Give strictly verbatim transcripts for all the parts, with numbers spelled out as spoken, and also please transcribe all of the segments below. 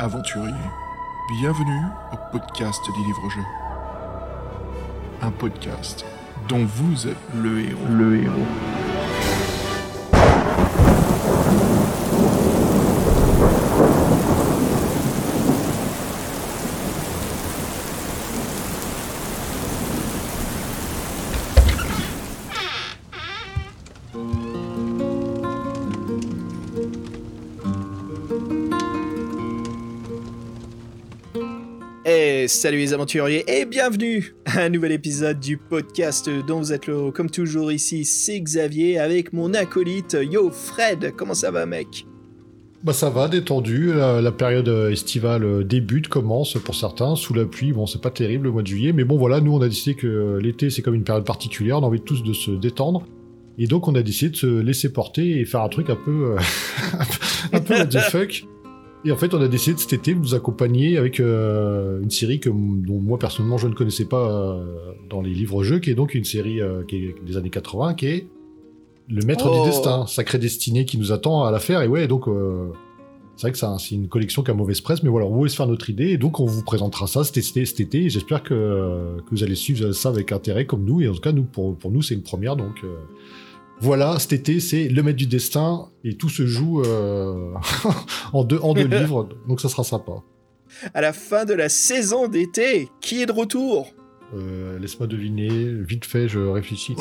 aventuriers, bienvenue au podcast des livres-jeux. Un podcast dont vous êtes le héros. Le héros. Salut les aventuriers et bienvenue à un nouvel épisode du podcast dont vous êtes le héros. Comme toujours ici, c'est Xavier avec mon acolyte. Yo Fred, comment ça va mec ? Bah ça va, détendu, la, la période estivale débute, commence pour certains, sous la pluie, bon c'est pas terrible le mois de juillet, mais bon voilà, nous on a décidé que l'été c'est comme une période particulière, on a envie tous de se détendre, et donc on a décidé de se laisser porter et faire un truc un peu... un peu what the fuck. Et en fait, on a décidé de cet été de vous accompagner avec euh, une série que, dont moi, personnellement, je ne connaissais pas euh, dans les livres-jeux, qui est donc une série euh, qui est des années quatre-vingts, qui est Le Maître oh. du Destin, sacré destinée qui nous attend à la faire. Et ouais, donc, euh, c'est vrai que ça, c'est une collection qui a mauvaise presse, mais voilà, on voulait se faire notre idée, et donc on vous présentera ça cet été, cet été et j'espère que, euh, que vous allez suivre ça avec intérêt comme nous, et en tout cas, nous, pour, pour nous, c'est une première, donc... Euh, Voilà, cet été, c'est Le Maître du Destin, et tout se joue euh, en, deux, en deux livres, donc ça sera sympa. À la fin de la saison d'été, qui est de retour ? euh, Laisse-moi deviner, vite fait, je réfléchis.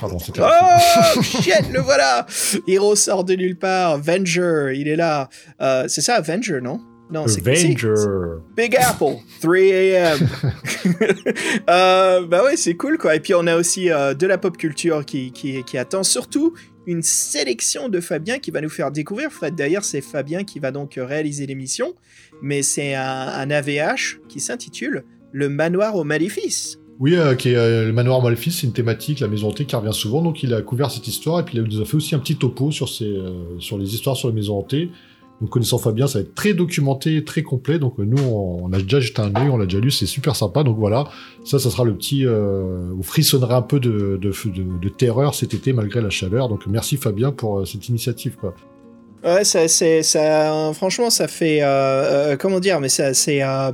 Pardon, c'était oh, shit, le voilà ! Il ressort de nulle part, Venger, il est là. Euh, c'est ça, Venger, non ? Non, c'est Avenger. Big Apple, three a.m. euh, bah ouais, c'est cool, quoi. Et puis, on a aussi euh, de la pop culture qui, qui, qui attend. Surtout, une sélection de Fabien qui va nous faire découvrir. Fred, d'ailleurs, c'est Fabien qui va donc réaliser l'émission. Mais c'est un, un A V H qui s'intitule « Le manoir au maléfice ». Oui, euh, qui est, euh, le manoir au maléfice, c'est une thématique, la maison hantée, qui revient souvent. Donc, il a couvert cette histoire. Et puis, il nous a fait aussi un petit topo sur, ses, euh, sur les histoires sur les maisons hantées. Donc, connaissant Fabien, ça va être très documenté, très complet. Donc, nous, on a déjà jeté un œil, on l'a déjà lu, c'est super sympa. Donc, voilà, ça, ça sera le petit... Euh, on frissonnera un peu de, de, de, de terreur cet été, malgré la chaleur. Donc, merci Fabien pour euh, cette initiative, quoi. Ouais, ça, c'est, ça, franchement, ça fait... Euh, euh, comment dire, mais ça, c'est... Euh...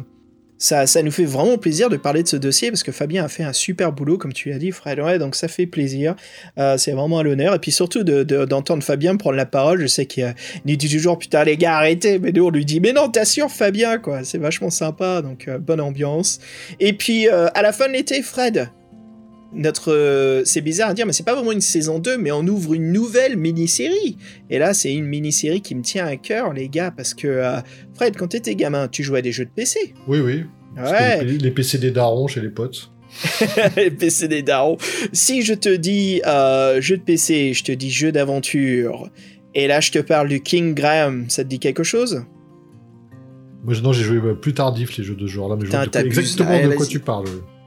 Ça, ça nous fait vraiment plaisir de parler de ce dossier parce que Fabien a fait un super boulot, comme tu l'as dit, Fred. Ouais, donc ça fait plaisir. Euh, c'est vraiment à l'honneur. Et puis surtout de, de, d'entendre Fabien prendre la parole. Je sais qu'il nous dit toujours, putain, les gars, arrêtez. Mais nous, on lui dit, mais non, t'assures, Fabien, quoi. C'est vachement sympa. Donc, euh, bonne ambiance. Et puis, euh, à la fin de l'été, Fred, notre. Euh, c'est bizarre à dire, mais c'est pas vraiment une saison deux, mais on ouvre une nouvelle mini-série. Et là, c'est une mini-série qui me tient à cœur, les gars, parce que, euh, Fred, quand t'étais gamin, tu jouais à des jeux de P C. Oui, oui. Ouais. Les, les P C des darons chez les potes. Les P C des darons. Si je te dis euh, jeu de P C, je te dis jeu d'aventure, et là je te parle du King Graham, ça te dit quelque chose ? Moi non, j'ai joué plus tardif les jeux de ce genre là, mais putain, je vois exactement ah, de quoi tu parles.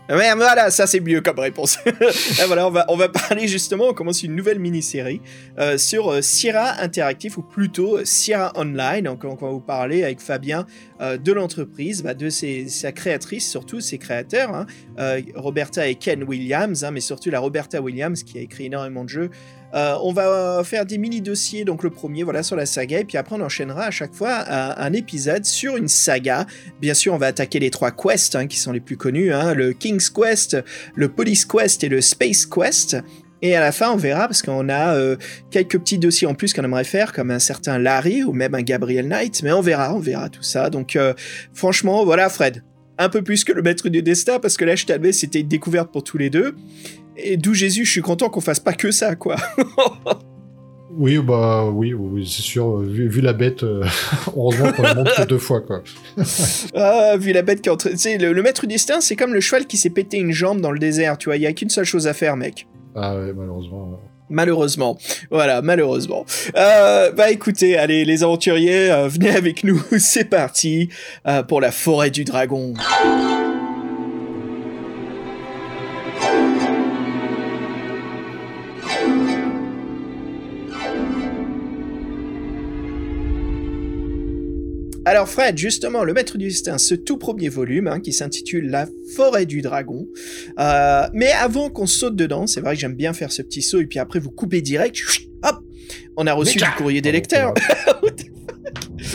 Mais voilà, ça c'est mieux comme réponse. Là, voilà, on va, on va parler justement, on commence une nouvelle mini-série euh, sur euh, Sierra Interactive, ou plutôt euh, Sierra Online. Donc on va vous parler avec Fabien euh, de l'entreprise, bah, de ses, sa créatrice, surtout ses créateurs, hein, euh, Roberta et Ken Williams, hein, mais surtout la Roberta Williams qui a écrit énormément de jeux. Euh, on va faire des mini-dossiers, donc le premier voilà, sur la saga, et puis après on enchaînera à chaque fois un, un épisode sur une saga. Bien sûr, on va attaquer les trois quests, hein, qui sont les plus connus, hein, le King's Quest, le Police Quest et le Space Quest. Et à la fin, on verra, parce qu'on a euh, quelques petits dossiers en plus qu'on aimerait faire, comme un certain Larry ou même un Gabriel Knight, mais on verra, on verra tout ça. Donc euh, franchement, voilà Fred, un peu plus que le Maître du Destin, parce que là, je t'avais, c'était une découverte pour tous les deux. Et d'où Jésus, je suis content qu'on fasse pas que ça, quoi. Oui, bah oui, oui c'est sûr. Vu, vu la bête, euh, heureusement qu'on la montre que deux fois, quoi. Ah, vu la bête qui est en train... Tu sais, le, le Maître du Destin, c'est comme le cheval qui s'est pété une jambe dans le désert, tu vois. Il n'y a qu'une seule chose à faire, mec. Ah ouais, malheureusement... Ouais. Malheureusement, voilà, malheureusement. Euh, bah écoutez, allez, les aventuriers, euh, venez avec nous, c'est parti euh, pour la forêt du dragon. Alors Fred, justement, Le Maître du Destin, ce tout premier volume, hein, qui s'intitule La Forêt du Dragon. Euh, mais avant qu'on saute dedans, c'est vrai que j'aime bien faire ce petit saut, et puis après vous coupez direct, hop, on a reçu le courrier des lecteurs.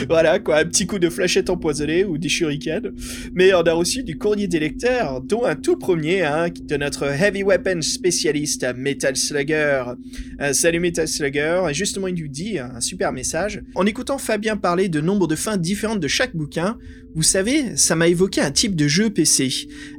Voilà, quoi, un petit coup de flashette empoisonnée ou des shurikens. Mais on a aussi du courrier des lecteurs, dont un tout premier, hein, de notre heavy weapon spécialiste Metal Slugger. Euh, salut Metal Slugger, et justement il nous dit un super message. En écoutant Fabien parler de nombre de fins différentes de chaque bouquin, vous savez, ça m'a évoqué un type de jeu P C.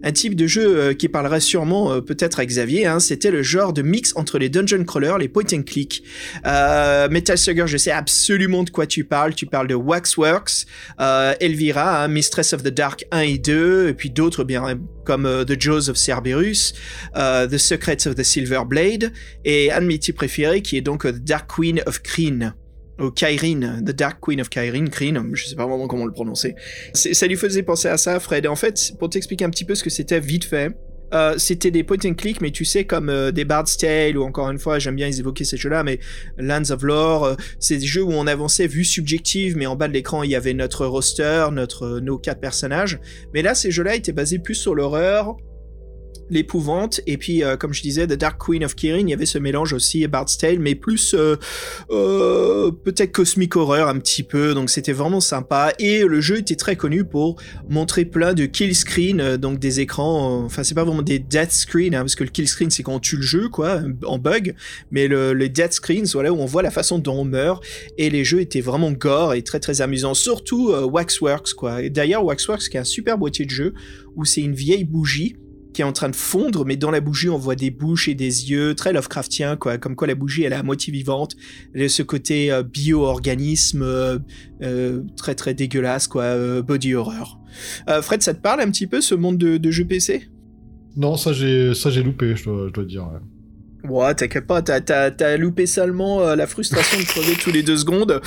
Un type de jeu euh, qui parlera sûrement euh, peut-être à Xavier, hein, c'était le genre de mix entre les dungeon crawlers, les point and click. Euh, Metal Slugger, je sais absolument de quoi tu parles, tu parles de Waxworks, euh, Elvira, hein, Mistress of the Dark un et deux, et puis d'autres bien comme euh, The Jaws of Cerberus, euh, The Secrets of the Silver Blade, et un de mes types préférés qui est donc The Dark Queen of Krynn. Ou Kyrene, The Dark Queen of Kyrene, Krynn, je sais pas vraiment comment le prononcer. C'est, ça lui faisait penser à ça, Fred. Et en fait, pour t'expliquer un petit peu ce que c'était vite fait, euh, c'était des point and click, mais tu sais, comme euh, des Bard's Tale, ou encore une fois, j'aime bien ils évoquer ces jeux-là, mais Lands of Lore, euh, c'est des jeux où on avançait vue subjective, mais en bas de l'écran, il y avait notre roster, notre, euh, nos quatre personnages. Mais là, ces jeux-là étaient basés plus sur l'horreur, l'épouvante, et puis euh, comme je disais, The Dark Queen of Krynn, il y avait ce mélange aussi Bard's Tale, mais plus euh, euh, peut-être Cosmic Horror un petit peu, donc c'était vraiment sympa, et le jeu était très connu pour montrer plein de kill screen, euh, donc des écrans, euh, enfin c'est pas vraiment des death screen, hein, parce que le kill screen c'est quand on tue le jeu, quoi, en bug, mais le, les death screens, voilà, où on voit la façon dont on meurt, et les jeux étaient vraiment gore et très très amusants, surtout euh, Waxworks, quoi, et d'ailleurs Waxworks qui est un super boîtier de jeu, où c'est une vieille bougie, qui est en train de fondre, mais dans la bougie, on voit des bouches et des yeux, très Lovecraftien, quoi. Comme quoi la bougie, elle est à moitié vivante. Elle a ce côté euh, bio-organisme, euh, euh, très très dégueulasse, quoi. Euh, body horror. Euh, Fred, ça te parle un petit peu, ce monde de, de jeux P C ? Non, ça j'ai, ça, j'ai loupé, je dois, je dois dire. Ouais. Ouais, t'inquiète pas, t'as, t'as, t'as loupé seulement euh, la frustration de crever tous les deux secondes.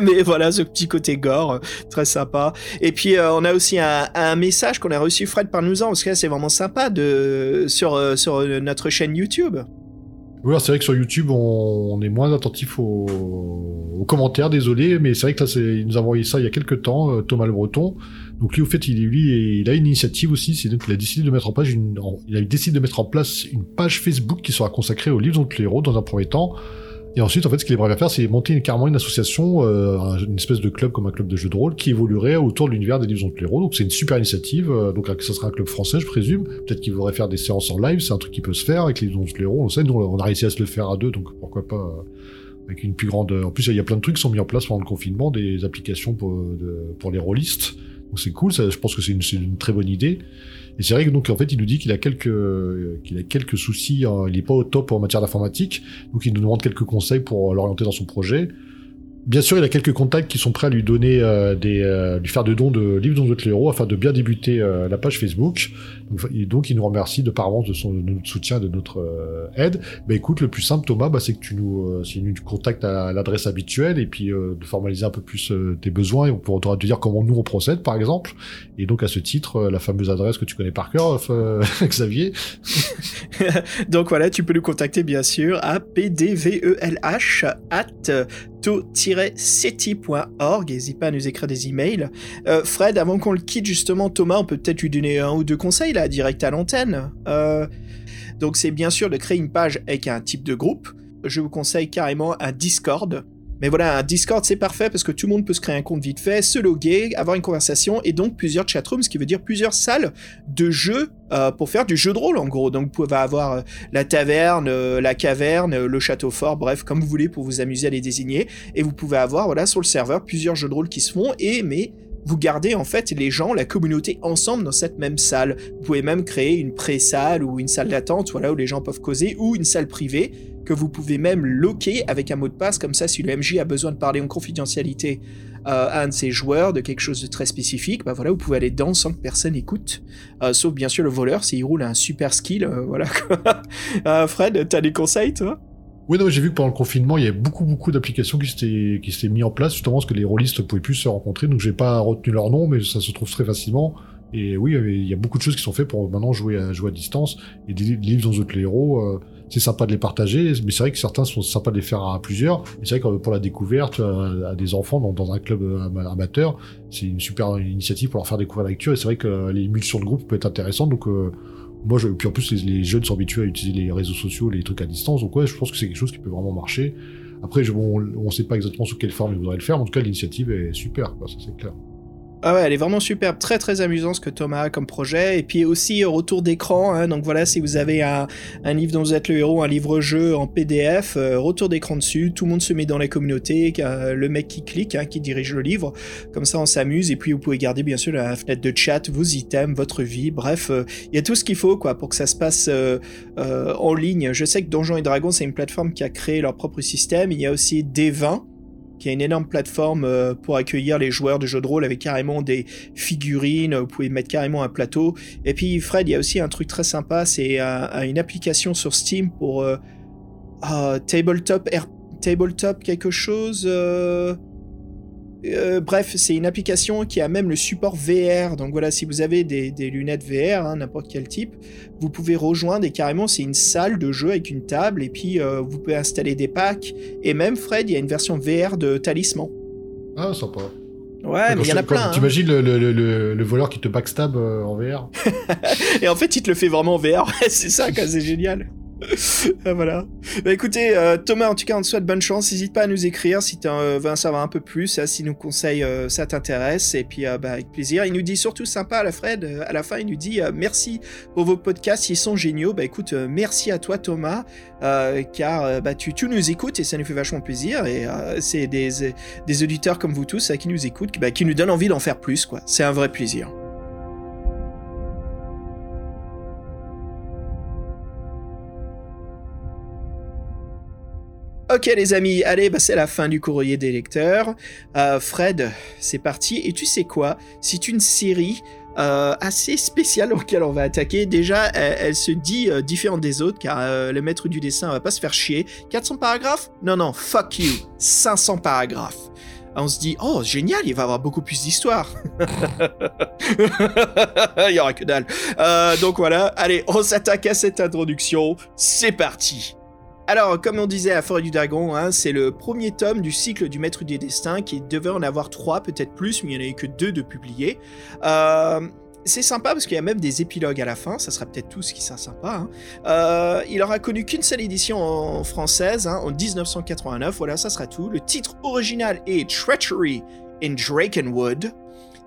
Mais voilà, ce petit côté gore, très sympa. Et puis, euh, on a aussi un, un message qu'on a reçu, Fred, par nous-en, parce que là, c'est vraiment sympa de, sur, euh, sur notre chaîne YouTube. Oui, c'est vrai que sur YouTube, on, on est moins attentif aux, aux commentaires, désolé, mais c'est vrai que là, c'est, il nous a envoyé ça il y a quelques temps, euh, Thomas Le Breton. Donc lui, au fait, il, lui, il a une initiative aussi, c'est donc qu'il a décidé de mettre en place une, il a décidé de mettre en place une page Facebook qui sera consacrée aux livres dont les héros dans un premier temps. Et ensuite, en fait, ce qu'il aimerait faire, c'est monter une, carrément une association, euh, une espèce de club comme un club de jeux de rôle qui évoluerait autour de l'univers des livres dont les héros. Donc c'est une super initiative. Euh, donc ça sera un club français, je présume. Peut-être qu'il voudrait faire des séances en live, c'est un truc qui peut se faire avec les livres dont les héros. On le sait, nous, on a réussi à se le faire à deux, donc pourquoi pas. Euh... Avec une plus grande. En plus, il y a plein de trucs qui sont mis en place pendant le confinement, des applications pour, de, pour les rôlistes. Donc c'est cool. Ça, je pense que c'est une, c'est une très bonne idée. Et c'est vrai que donc en fait, il nous dit qu'il a quelques euh, qu'il a quelques soucis. Hein, il est pas au top en matière d'informatique. Donc il nous demande quelques conseils pour l'orienter dans son projet. Bien sûr, il a quelques contacts qui sont prêts à lui donner euh, des, euh, lui faire des dons de livres dont d'autres héros afin de bien débuter euh, la page Facebook. Donc, et donc, il nous remercie de par avance de, son, de notre soutien, de notre euh, aide. Bah écoute, le plus simple, Thomas, bah c'est que tu nous, euh, si nous contactes à l'adresse habituelle et puis euh, de formaliser un peu plus euh, tes besoins et on pourra te dire comment nous on procède, par exemple. Et donc à ce titre, euh, la fameuse adresse que tu connais par cœur, euh, Xavier. Donc voilà, tu peux nous contacter bien sûr à p d v e l h arobase to tiret c t point org. N'hésite pas à nous écrire des emails. Euh, Fred, avant qu'on le quitte, justement, Thomas, on peut peut-être lui donner un ou deux conseils, là, direct à l'antenne. Euh, donc, c'est bien sûr de créer une page avec un type de groupe. Je vous conseille carrément un Discord. Mais voilà, un Discord, c'est parfait parce que tout le monde peut se créer un compte vite fait, se loguer, avoir une conversation et donc plusieurs chatrooms, ce qui veut dire plusieurs salles de jeux euh, pour faire du jeu de rôle, en gros. Donc, vous pouvez avoir euh, la taverne, euh, la caverne, euh, le château fort, bref, comme vous voulez pour vous amuser à les désigner. Et vous pouvez avoir, voilà, sur le serveur, plusieurs jeux de rôle qui se font et, mais... vous gardez en fait les gens, la communauté ensemble dans cette même salle. Vous pouvez même créer une pré-salle ou une salle d'attente, voilà, où les gens peuvent causer, ou une salle privée que vous pouvez même loquer avec un mot de passe, comme ça si le M J a besoin de parler en confidentialité euh, à un de ses joueurs de quelque chose de très spécifique, bah voilà, vous pouvez aller dedans sans que personne écoute, euh, sauf bien sûr le voleur s'il roule un super skill, euh, voilà. euh, Fred, t'as des conseils toi ? Oui, non, j'ai vu que pendant le confinement, il y avait beaucoup, beaucoup d'applications qui s'étaient, qui s'étaient mis en place, justement, parce que les rôlistes ne pouvaient plus se rencontrer, donc j'ai pas retenu leur nom, mais ça se trouve très facilement. Et oui, il y a beaucoup de choses qui sont faites pour maintenant jouer à, jouer à distance, et des livres dont d'autres les héros, euh, c'est sympa de les partager, mais c'est vrai que certains sont sympas de les faire à plusieurs, et c'est vrai que pour la découverte, à, à des enfants dans, dans un club amateur, c'est une super initiative pour leur faire découvrir la lecture, et c'est vrai que l'émulsion de groupe peut être intéressante, donc... Euh, Moi, je, puis en plus, les, les jeunes sont habitués à utiliser les réseaux sociaux, les trucs à distance, donc ouais, je pense que c'est quelque chose qui peut vraiment marcher. Après, je, on ne sait pas exactement sous quelle forme ils voudraient le faire, mais en tout cas, l'initiative est super, quoi, ça c'est clair. Ah ouais, elle est vraiment superbe, très très amusant ce que Thomas a comme projet, et puis aussi retour d'écran, hein, donc voilà, si vous avez un, un livre dont vous êtes le héros, un livre-jeu en P D F, euh, retour d'écran dessus, tout le monde se met dans la communauté, euh, le mec qui clique, hein, qui dirige le livre, comme ça on s'amuse, et puis vous pouvez garder bien sûr la fenêtre de chat, vos items, votre vie, bref, il euh, y a tout ce qu'il faut quoi pour que ça se passe euh, euh, en ligne. Je sais que Donjons et Dragons, c'est une plateforme qui a créé leur propre système, il y a aussi D vingt, qui a une énorme plateforme pour accueillir les joueurs de jeux de rôle avec carrément des figurines, vous pouvez mettre carrément un plateau. Et puis Fred, il y a aussi un truc très sympa, c'est une application sur Steam pour euh, euh, Tabletop, Air, Tabletop quelque chose... Euh Euh, bref, c'est une application qui a même le support V R, donc voilà, si vous avez des, des lunettes V R, hein, n'importe quel type, vous pouvez rejoindre et carrément c'est une salle de jeu avec une table et puis euh, vous pouvez installer des packs, et même Fred, il y a une version V R de Talisman. Ah, sympa. Ouais, mais il y en a plein. Hein. T'imagines le, le, le, le voleur qui te backstab euh, en V R. Et en fait, il te le fait vraiment en V R, c'est ça, quoi, c'est génial. Voilà. Bah écoutez, euh, Thomas, en tout cas, on te souhaite bonne chance. N'hésite pas à nous écrire si tu euh, veux en savoir un peu plus, hein, si nos conseils euh, ça t'intéresse. Et puis, euh, bah, avec plaisir. Il nous dit surtout sympa à la Fred. Euh, à la fin, il nous dit euh, merci pour vos podcasts, ils sont géniaux. Bah écoute, euh, merci à toi, Thomas, euh, car euh, bah, tu, tu nous écoutes et ça nous fait vachement plaisir. Et euh, c'est des, des auditeurs comme vous tous euh, qui nous écoutent, bah, qui nous donnent envie d'en faire plus, quoi. C'est un vrai plaisir. Ok les amis, allez, bah c'est la fin du courrier des lecteurs. Euh, Fred, c'est parti. Et tu sais quoi ? C'est une série euh, assez spéciale auquel on va attaquer. Déjà, elle, elle se dit euh, différente des autres, car euh, le maître du dessin va pas se faire chier. quatre cents paragraphes ? Non, non, fuck you. cinq cents paragraphes. On se dit, oh, génial, il va y avoir beaucoup plus d'histoires. Il y aura que dalle. Euh, donc voilà, allez, on s'attaque à cette introduction. C'est parti. Alors, comme on disait à Forêt du Dragon, hein, c'est le premier tome du cycle du Maître des Destins, qui devait en avoir trois, peut-être plus, mais il n'y en a eu que deux de publiés. Euh, c'est sympa parce qu'il y a même des épilogues à la fin, ça sera peut-être tout ce qui sera sympa. Hein. Euh, il n'aura connu qu'une seule édition en française, hein, en dix-neuf cent quatre-vingt-neuf, voilà, ça sera tout. Le titre original est « Treachery in Drakenwood ».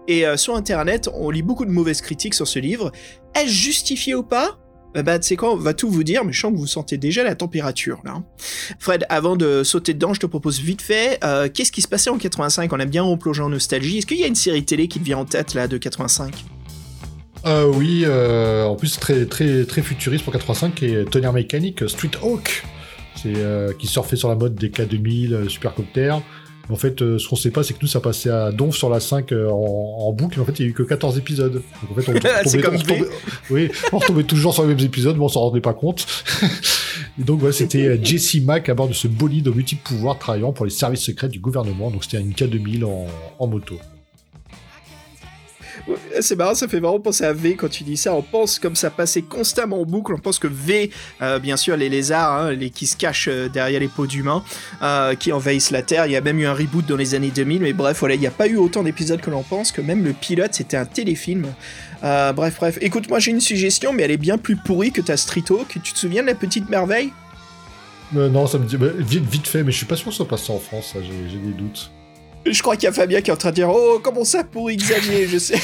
Et euh, sur Internet, on lit beaucoup de mauvaises critiques sur ce livre. Est-ce justifié ou pas ? Bah, tu sais quoi, on va tout vous dire, mais je sens que vous sentez déjà la température, là. Fred, avant de sauter dedans, je te propose vite fait, euh, qu'est-ce qui se passait en quatre-vingt-cinq ? On aime bien replonger en nostalgie. Est-ce qu'il y a une série télé qui te vient en tête, là, de quatre-vingt-cinq ? Euh, oui, euh, en plus, très, très, très futuriste pour quatre-vingt-cinq, et Tonnerre Mécanique, Street Hawk, c'est, euh, qui surfait sur la mode des K deux mille, euh, Supercopter. En fait, euh, ce qu'on sait pas, c'est que nous, ça passait à Donf sur la cinq euh, en, en boucle, mais en fait, il n'y a eu que quatorze épisodes. Donc, en fait, on retombait, on retombait, oui, on retombait toujours sur les mêmes épisodes, mais on s'en rendait pas compte. Et donc, voilà, c'était Jesse Mack à bord de ce bolide aux multiples pouvoirs travaillant pour les services secrets du gouvernement. Donc, c'était une K deux mille en, en moto. C'est marrant, ça fait vraiment penser à V quand tu dis ça. On pense, comme ça passait constamment en boucle, on pense que V, euh, bien sûr, les lézards, hein, les, qui se cachent derrière les peaux d'humains, euh, qui envahissent la Terre. Il y a même eu un reboot dans les années deux mille, mais bref, voilà, il n'y a pas eu autant d'épisodes que l'on pense, que même le pilote, c'était un téléfilm. Euh, bref, bref. Écoute, moi, j'ai une suggestion, mais elle est bien plus pourrie que ta Street Hawk. Tu te souviens de la Petite Merveille ? euh, Non, ça me dit... Bah, vite, vite fait, mais je suis pas sûr que ça passe en France, ça. J'ai, j'ai des doutes. Je crois qu'il y a Fabien qui est en train de dire « Oh, comment ça pourri Xavier ?» Je sais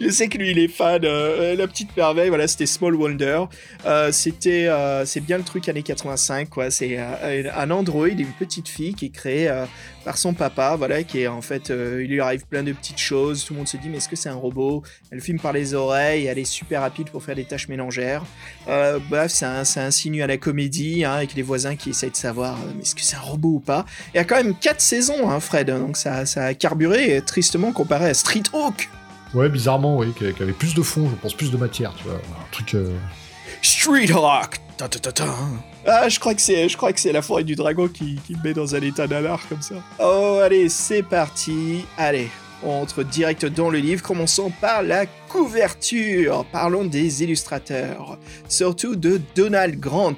je sais que lui, il est fan. Euh, la Petite Merveille, voilà, c'était Small Wonder. Euh, c'était, euh, c'est bien le truc années quatre-vingt-cinq, quoi. C'est euh, un androïde, une petite fille qui est créée euh, par son papa, voilà, qui est en fait... Euh, il lui arrive plein de petites choses. Tout le monde se dit « Mais est-ce que c'est un robot ?» Elle filme par les oreilles, elle est super rapide pour faire des tâches mélangères. Euh, bref, c'est un, c'est un signe à la comédie, hein, avec les voisins qui essayent de savoir euh, « Mais est-ce que c'est un robot ou pas ?» Il y a quand même quatre saisons, hein, Fred, donc ça, ça a carburé, tristement comparé à Street Hawk. Ouais, bizarrement, oui, qui avait plus de fond, je pense, plus de matière, tu vois, un truc... Euh... Street Hawk. Ta, ta, ta, ta. Ah, je crois que c'est, je crois que c'est la Forêt du Dragon qui, qui me met dans un état d'alarme comme ça. Oh, allez, c'est parti, allez, on entre direct dans le livre, commençons par la couverture. Parlons des illustrateurs, surtout de Donald Grant.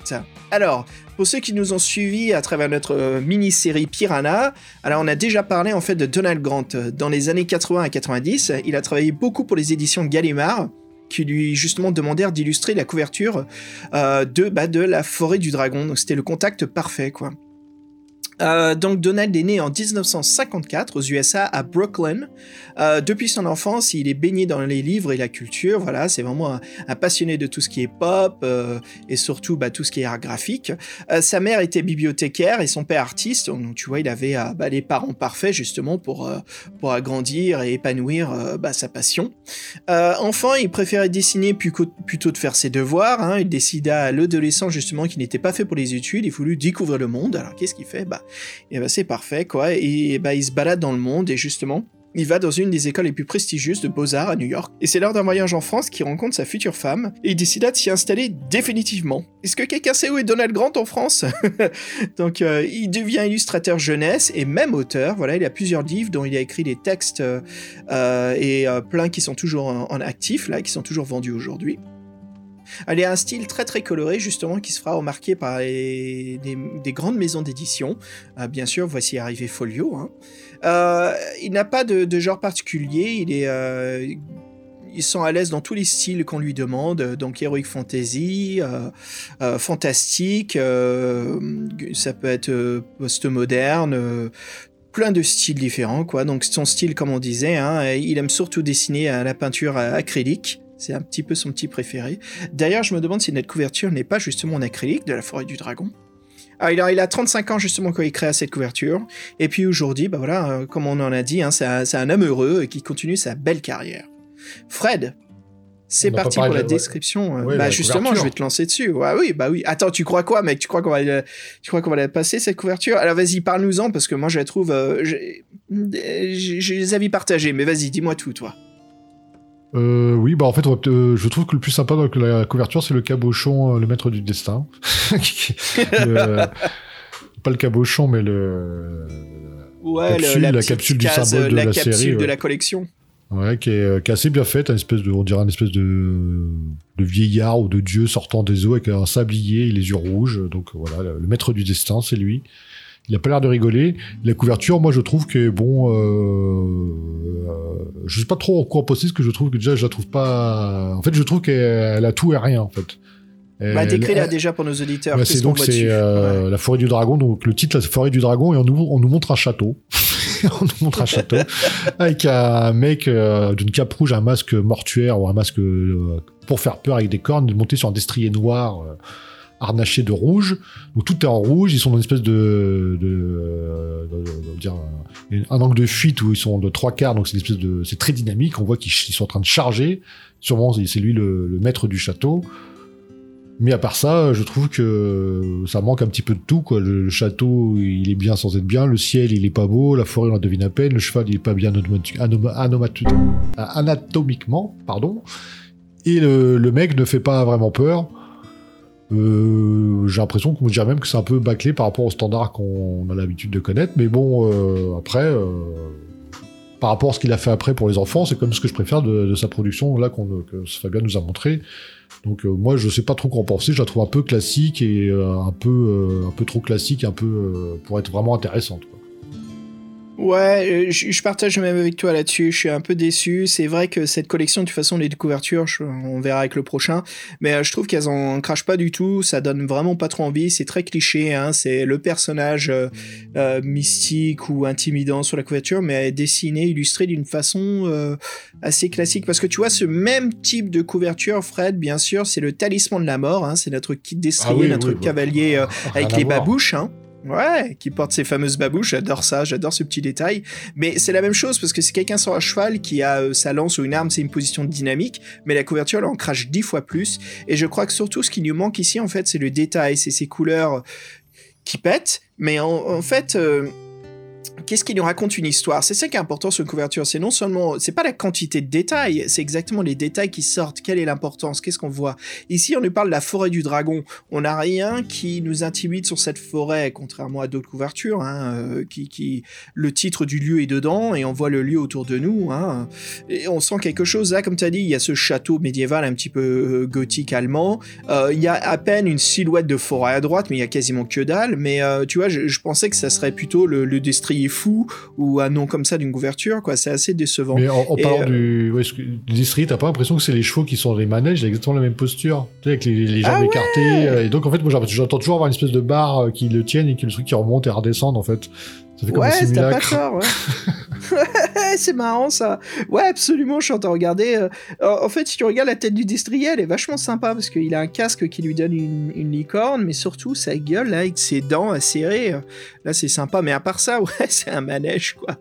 Alors... Pour ceux qui nous ont suivis à travers notre euh, mini-série Piranha, alors on a déjà parlé en fait de Donald Grant. Dans les années quatre-vingts à quatre-vingt-dix, il a travaillé beaucoup pour les éditions Gallimard, qui lui justement demandèrent d'illustrer la couverture euh, de, bah, de La Forêt du Dragon. Donc c'était le contact parfait, quoi. Euh, donc Donald est né en dix-neuf cent cinquante-quatre aux U S A à Brooklyn. Euh, depuis son enfance, il est baigné dans les livres et la culture. Voilà, c'est vraiment un, un passionné de tout ce qui est pop euh, et surtout bah, tout ce qui est art graphique. Euh, sa mère était bibliothécaire et son père artiste. Donc tu vois, il avait euh, bah, les parents parfaits justement pour euh, pour agrandir et épanouir euh, bah, sa passion. Euh, enfant, il préférait dessiner plutôt plutôt de faire ses devoirs. Hein. Il décida à l'adolescent justement qu'il n'était pas fait pour les études. Il voulut découvrir le monde. Alors qu'est-ce qu'il fait? Bah Et bah c'est parfait quoi, et bah il se balade dans le monde et justement, il va dans une des écoles les plus prestigieuses de Beaux-Arts à New York. Et c'est lors d'un voyage en France qu'il rencontre sa future femme et il décida de s'y installer définitivement. Est-ce que quelqu'un sait où est Donald Grant en France? Donc euh, il devient illustrateur jeunesse et même auteur. Voilà, il a plusieurs livres dont il a écrit des textes euh, et euh, plein qui sont toujours en, en actif là, qui sont toujours vendus aujourd'hui. Elle a un style très très coloré justement qui se fera remarquer par les, des, des grandes maisons d'édition. Euh, bien sûr, voici arrivé Folio. Hein. Euh, il n'a pas de, de genre particulier. Il est euh, il sent à l'aise dans tous les styles qu'on lui demande, donc heroic fantasy, euh, euh, fantastique, euh, ça peut être euh, post-moderne. Euh, plein de styles différents quoi. Donc son style, comme on disait, hein, il aime surtout dessiner à la peinture acrylique. C'est un petit peu son petit préféré. D'ailleurs, je me demande si notre couverture n'est pas justement en acrylique de la Forêt du Dragon. Ah, il a, il a trente-cinq ans justement quand il créa cette couverture. Et puis aujourd'hui, bah voilà, euh, comme on en a dit, hein, c'est, un, c'est un homme heureux qui continue sa belle carrière. Fred, c'est on parti pour la de... description. Oui, bah la justement, couverture. Je vais te lancer dessus. Ouais, oui, bah oui. Attends, tu crois quoi, mec? Tu crois qu'on va, la... tu crois qu'on va la passer cette couverture? Alors vas-y, parle-nous-en parce que moi je la trouve, euh, j'ai... j'ai des avis partagés. Mais vas-y, dis-moi tout, toi. Euh, oui, bah en fait, on va, euh, je trouve que le plus sympa dans la couverture, c'est le cabochon, euh, le maître du destin. euh, pas le cabochon, mais le. Ouais, capsule, le, la, la capsule du case, symbole de la, la série. La capsule de ouais. la collection. Ouais, qui est, euh, qui est assez bien faite, une espèce de, on dirait une espèce de, de vieillard ou de dieu sortant des eaux avec un sablier et les yeux rouges. Donc voilà, le maître du destin, c'est lui. Il a pas l'air de rigoler. La couverture, moi, je trouve que bon, euh, euh, je sais pas trop en quoi poster, ce que je trouve que déjà, je la trouve pas. En fait, je trouve qu'elle a tout et rien, en fait. Elle, bah, décris-la déjà pour nos auditeurs. Bah, c'est donc c'est euh, ouais. La Forêt du Dragon. Donc le titre, la Forêt du Dragon, et on nous on nous montre un château. On nous montre un château avec un mec euh, d'une cape rouge, un masque mortuaire ou un masque euh, pour faire peur avec des cornes, monté sur un destrier noir. Euh, harnaché de rouge, donc tout est en rouge, ils sont dans une espèce de, de, de, de, de dire, un angle de fuite où ils sont de trois quarts, donc c'est une espèce de, c'est très dynamique, on voit qu'ils sont en train de charger, sûrement c'est lui le, le maître du château, mais à part ça, je trouve que ça manque un petit peu de tout, quoi. Le, le château, il est bien sans être bien, le ciel, il est pas beau, la forêt, on la devine à peine, le cheval, il est pas bien anatomiquement, pardon, et le, le mec ne fait pas vraiment peur. Euh, j'ai l'impression qu'on dirait même que c'est un peu bâclé par rapport aux standards qu'on a l'habitude de connaître, mais bon, euh, après, euh, par rapport à ce qu'il a fait après pour les enfants, c'est comme ce que je préfère de, de sa production là qu'on, que Fabien nous a montré. Donc euh, moi, je sais pas trop quoi en penser, je la trouve un peu classique et euh, un peu, euh, un peu trop classique, un peu euh, pour être vraiment intéressante, quoi. Ouais, je, je partage même avec toi là-dessus, je suis un peu déçu, c'est vrai que cette collection, de toute façon, les couvertures, je, on verra avec le prochain, mais je trouve qu'elles en crachent pas du tout, ça donne vraiment pas trop envie, c'est très cliché, hein, c'est le personnage euh, euh, mystique ou intimidant sur la couverture, mais dessiné, illustré d'une façon euh, assez classique, parce que tu vois, ce même type de couverture, Fred, bien sûr, c'est le talisman de la mort, hein, c'est notre kit destrier, ah oui, notre oui, cavalier bah, euh, avec les babouches, hein. Ouais, qui porte ses fameuses babouches, j'adore ça, j'adore ce petit détail, mais c'est la même chose parce que c'est quelqu'un sur un cheval qui a euh, sa lance ou une arme, c'est une position dynamique, mais la couverture elle en crache dix fois plus, et je crois que surtout ce qui nous manque ici en fait c'est le détail, c'est ces couleurs qui pètent, mais en, en fait... Euh qu'est-ce qui nous raconte une histoire? C'est ça qui est important sur une couverture, c'est non seulement, c'est pas la quantité de détails, c'est exactement les détails qui sortent, quelle est l'importance, qu'est-ce qu'on voit? Ici, on nous parle de la forêt du dragon, on n'a rien qui nous intimide sur cette forêt, contrairement à d'autres couvertures, hein, euh, qui, qui, le titre du lieu est dedans, et on voit le lieu autour de nous, hein, et on sent quelque chose, là, comme tu as dit, il y a ce château médiéval un petit peu euh, gothique allemand, euh, il y a à peine une silhouette de forêt à droite, mais il y a quasiment que dalle, mais euh, tu vois, je, je pensais que ça serait plutôt le, le district meurtrier fou ou un nom comme ça d'une couverture, quoi. C'est assez décevant. Mais en, en parlant euh... du, ouais, du district, t'as pas l'impression que c'est les chevaux qui sont les manèges, ils ont exactement la même posture, tu sais, avec les, les jambes ah ouais écartées. Et donc en fait, moi j'entends toujours avoir une espèce de barre qui le tienne et qui le truc qui remonte et redescende en fait. Ça fait comme ouais, un simulacre. T'as pas peur, ouais. Ouais, c'est marrant ça. Ouais, absolument. Je suis en train de regarder. En fait, si tu regardes la tête du destrier, elle est vachement sympa parce qu'il a un casque qui lui donne une, une licorne, mais surtout sa gueule là, avec ses dents acérées. Là, c'est sympa. Mais à part ça, ouais, c'est un manège quoi.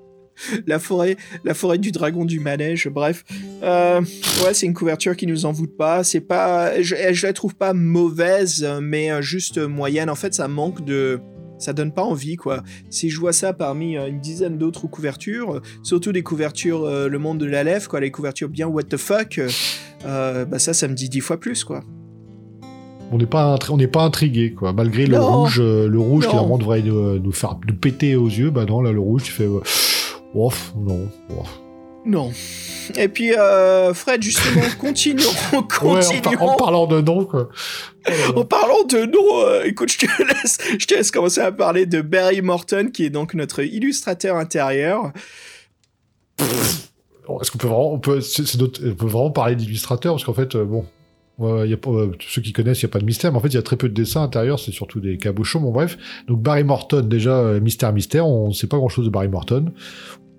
La forêt, la forêt du dragon du manège. Bref, euh, ouais, c'est une couverture qui nous envoûte pas. C'est pas, je, je la trouve pas mauvaise, mais juste moyenne. En fait, ça manque de. Ça donne pas envie, quoi. Si je vois ça parmi euh, une dizaine d'autres couvertures, euh, surtout des couvertures euh, le monde de la lèvre, quoi, les couvertures bien what the fuck, euh, bah ça, ça me dit dix fois plus, quoi. On n'est pas, intri- on n'est pas intrigué, quoi. Malgré le non. rouge, euh, le rouge non. qui normalement devrait euh, nous faire nous péter aux yeux, bah non, là, le rouge, tu fais, euh, ouf, non, ouf. Non. Et puis, euh, Fred, justement, continuons, continuons. Ouais, en, par- en parlant de nom, quoi. Euh... En parlant de nom, euh, écoute, je te laisse, je te laisse commencer à parler de Barry Morton, qui est donc notre illustrateur intérieur. Pff, est-ce qu'on peut vraiment, on peut, c'est, c'est d'autres, on peut vraiment parler d'illustrateur, parce qu'en fait, euh, bon. Euh, y a, euh, ceux qui connaissent, il n'y a pas de mystère, mais en fait il y a très peu de dessins intérieurs, c'est surtout des cabochons. Bon bref, donc Barry Morton, déjà euh, mystère mystère, on ne sait pas grand chose de Barry Morton,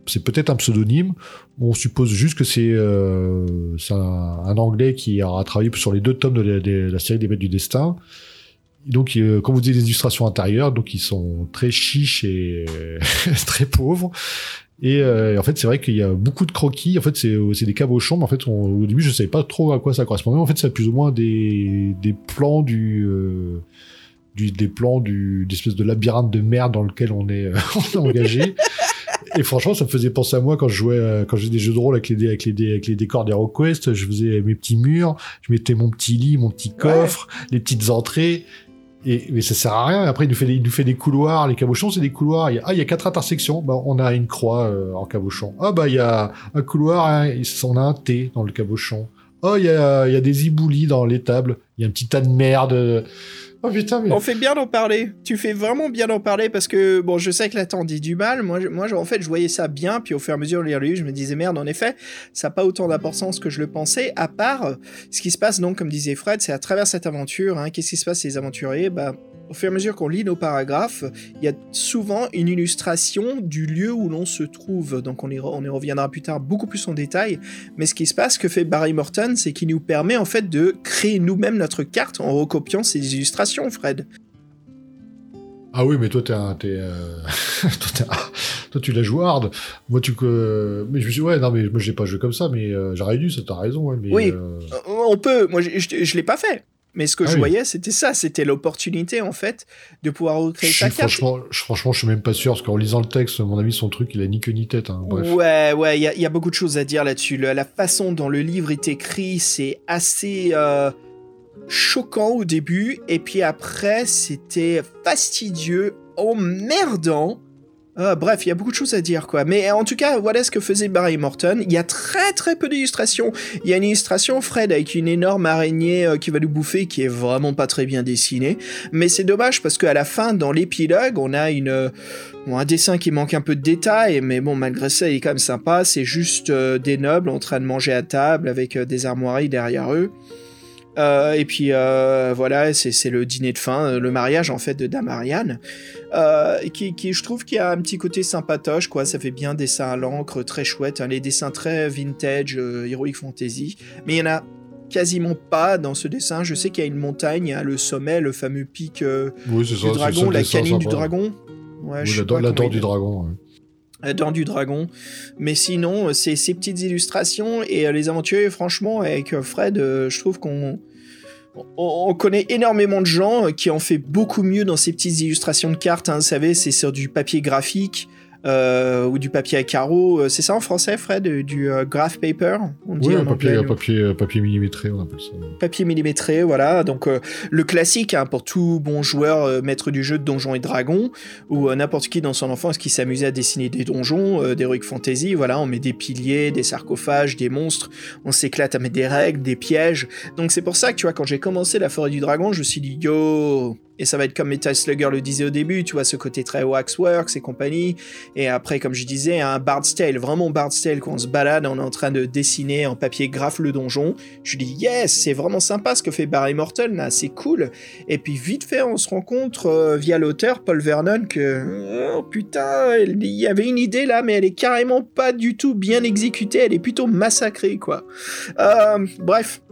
c'est peut-être un pseudonyme, on suppose juste que c'est, euh, c'est un, un anglais qui a travaillé sur les deux tomes de la, de la série des Maîtres du Destin. Donc, euh, comme vous disiez, les illustrations intérieures, donc ils sont très chiches et très pauvres. Et euh, en fait, c'est vrai qu'il y a beaucoup de croquis. En fait, c'est, c'est des cabochons. Mais en fait, on, au début, je savais pas trop à quoi ça correspondait. En fait, c'est plus ou moins des, des plans du, euh, du, des plans du, d'espèce de labyrinthe de merde dans lequel on est, euh, on est engagé. Et franchement, ça me faisait penser à moi quand je jouais, quand je faisais des jeux de rôle avec les dés, avec les dés, avec les décors d'Hero Quest. Je faisais mes petits murs, je mettais mon petit lit, mon petit coffre, ouais. les petites entrées. Et, mais ça sert à rien. Après, il nous fait des, il nous fait des couloirs. Les cabochons, c'est des couloirs. Il y a, ah, il y a quatre intersections. Bah, on a une croix, euh, en cabochon. Ah, bah, il y a un couloir, hein, on a un T dans le cabochon. Oh, il y a, il y a des iboulis dans les tables. Il y a un petit tas de merde. Oh, putain, mais... On fait bien d'en parler. Tu fais vraiment bien d'en parler parce que, bon, je sais que là, t'en dis du mal. Moi, je, moi, en fait, je voyais ça bien. Puis, au fur et à mesure de lire le livre, je me disais, merde, en effet, ça n'a pas autant d'importance que je le pensais. À part, ce qui se passe, donc, comme disait Fred, c'est à travers cette aventure, hein, qu'est-ce qui se passe, les aventuriers? Bah, au fur et à mesure qu'on lit nos paragraphes, il y a souvent une illustration du lieu où l'on se trouve. Donc, on y, re- on y reviendra plus tard beaucoup plus en détail. Mais ce qui se passe, ce que fait Barry Morton, c'est qu'il nous permet, en fait, de créer nous-mêmes notre carte en recopiant ces illustrations, Fred. Ah oui, mais toi, t'es un, t'es, euh... toi, t'es un... toi, tu l'as joué hard. Moi, tu que, mais je me suis, ouais, non, mais moi, je l'ai pas joué comme ça, mais euh, j'aurais dû, ça, t'as raison. Ouais, mais, oui, euh... on peut. Moi, je, je, je l'ai pas fait. Mais ce que ah je oui. voyais, c'était ça, c'était l'opportunité en fait de pouvoir recréer sa carte. Franchement, je, franchement, je suis même pas sûr parce qu'en lisant le texte, mon ami, son truc, il a ni queue ni tête. Hein, bref. Ouais, ouais, il y, y a beaucoup de choses à dire là-dessus. Le, la façon dont le livre est écrit, c'est assez euh, choquant au début, et puis après, c'était fastidieux, emmerdant. Euh, bref, il y a beaucoup de choses à dire, quoi. Mais en tout cas, voilà ce que faisait Barry Morton. Il y a très très peu d'illustrations. Il y a une illustration, Fred, avec une énorme araignée euh, qui va nous bouffer, qui est vraiment pas très bien dessinée. Mais c'est dommage parce qu'à la fin, dans l'épilogue, on a une, euh, bon, un dessin qui manque un peu de détails, mais bon, malgré ça, il est quand même sympa. C'est juste euh, des nobles en train de manger à table avec euh, des armoiries derrière eux. Euh, et puis euh, voilà, c'est, c'est le dîner de fin, le mariage en fait de Dame Ariane, euh, qui, qui je trouve qu'il y a un petit côté sympatoche, quoi. Ça fait bien dessin à l'encre, très chouette, hein, les dessins très vintage, euh, heroic fantasy, mais il y en a quasiment pas dans ce dessin. Je sais qu'il y a une montagne, hein, le sommet, le fameux pic euh, oui, du ça, dragon, la canine du dragon, ouais, oui, je la, la dent du dragon, ouais. Dans du dragon, mais sinon c'est ces petites illustrations et euh, les aventuriers, franchement avec euh, Fred, euh, je trouve qu'on on, on connaît énormément de gens euh, qui en fait beaucoup mieux dans ces petites illustrations de cartes, hein, vous savez, c'est sur du papier graphique euh, ou du papier à carreaux, euh, c'est ça en français, Fred, euh, du euh, graph paper, on dit, oui, en papier, anglais, papier, euh, papier millimétré, on appelle ça. Papier millimétré, voilà, donc euh, le classique, hein, pour tout bon joueur euh, maître du jeu de Donjons et Dragons, ou euh, n'importe qui dans son enfance qui s'amusait à dessiner des donjons, euh, d'Heroic Fantasy, voilà, on met des piliers, des sarcophages, des monstres, on s'éclate à mettre des règles, des pièges, donc c'est pour ça que, tu vois, quand j'ai commencé La Forêt du Dragon, je me suis dit, yo... Et ça va être comme Metal Slugger le disait au début, tu vois, ce côté très Waxworks et compagnie. Et après, comme je disais, un Bard's Tale, vraiment Bard's Tale, quand on se balade, on est en train de dessiner en papier graphe le donjon. Je dis, yes, c'est vraiment sympa ce que fait Barry Morton, là, c'est cool. Et puis vite fait, on se rencontre euh, via l'auteur, Paul Vernon, que, oh putain, il y avait une idée là, mais elle est carrément pas du tout bien exécutée, elle est plutôt massacrée, quoi. Euh, bref.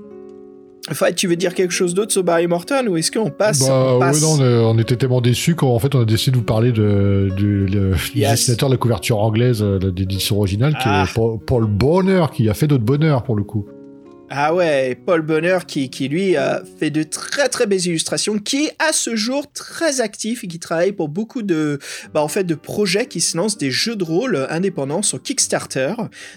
Fred, tu veux dire quelque chose d'autre sur Barry Morton ou est-ce qu'on passe, bah, on passe... Ouais, non, on était tellement déçus qu'en fait on a décidé de vous parler de, de, de, yes. du dessinateur de la couverture anglaise, de l'édition originale, ah. qui est Paul Bonner, qui a fait d'autres bonheurs pour le coup. Ah ouais, Paul Bonner qui, qui lui a fait de très très belles illustrations, qui est à ce jour très actif et qui travaille pour beaucoup de, bah en fait, de projets qui se lancent des jeux de rôle indépendants sur Kickstarter.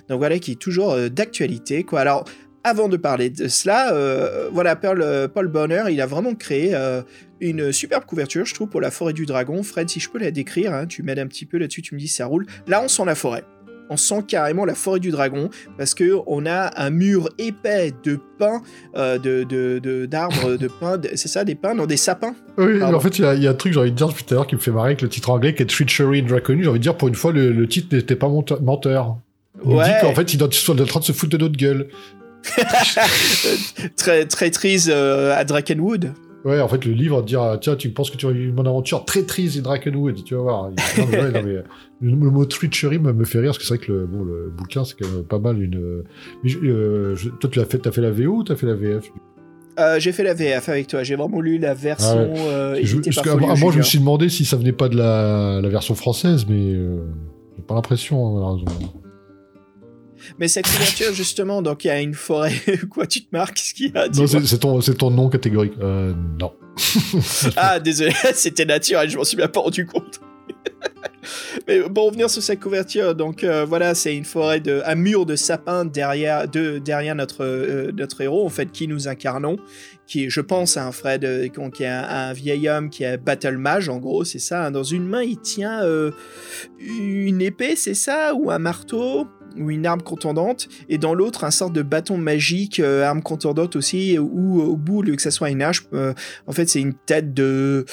Donc voilà, qui est toujours d'actualité, quoi. Alors, avant de parler de cela, euh, voilà, Paul, euh, Paul Bonner, il a vraiment créé euh, une superbe couverture, je trouve, pour La Forêt du Dragon. Fred, si je peux la décrire, hein, tu m'aides un petit peu là-dessus, tu me dis ça roule. Là, on sent la forêt. On sent carrément la forêt du dragon, parce qu'on a un mur épais de pins, euh, de, de, de, d'arbres, de pins, de, c'est ça, des pins, non, des sapins. Oui, en fait, il y, y a un truc, j'ai envie de dire, tout à l'heure, qui me fait marrer avec le titre anglais, qui est Treachery and Dracony. J'ai envie de dire, pour une fois, le, le titre n'était pas menteur. On ouais. dit qu'en fait, il est en train de se foutre de notre gueule. Tra- traîtrise euh, à Drakenwood. Ouais, en fait, le livre dire ah, tiens, tu penses que tu as eu mon aventure traîtrise et Drakenwood, tu vas voir. Non, mais ouais, non, mais, le, le mot treachery me, me fait rire parce que c'est vrai que le, bon, le bouquin, c'est quand même pas mal une. Mais, euh, je, toi, tu l'as fait, t'as fait la V O ou t'as fait la V F? Euh, j'ai fait la V F avec toi, j'ai vraiment lu la version. Ah ouais. euh, je, parce que, moi, moi je me suis demandé si ça venait pas de la, la version française, mais euh, j'ai pas l'impression, hein, malheureusement. Mais cette couverture, justement, donc il y a une forêt. Quoi, tu te marques? Qu'est-ce qu'il y a? Non, c'est, c'est, ton, c'est ton nom catégorique. Euh, non. Ah, désolé, c'était naturel, je m'en suis bien pas rendu compte. Mais pour revenir sur cette couverture, donc euh, voilà, c'est une forêt de, un mur de sapins derrière, de, derrière notre, euh, notre héros, en fait, qui nous incarnons, qui, je pense, à un hein, Fred, euh, qui est un, un vieil homme qui est battle mage, en gros, c'est ça. Hein, dans une main, il tient euh, une épée, c'est ça, ou un marteau, ou une arme contondante, et dans l'autre un sorte de bâton magique, euh, arme contondante aussi, ou au bout, lieu que ça soit une hache, euh, en fait c'est une tête de...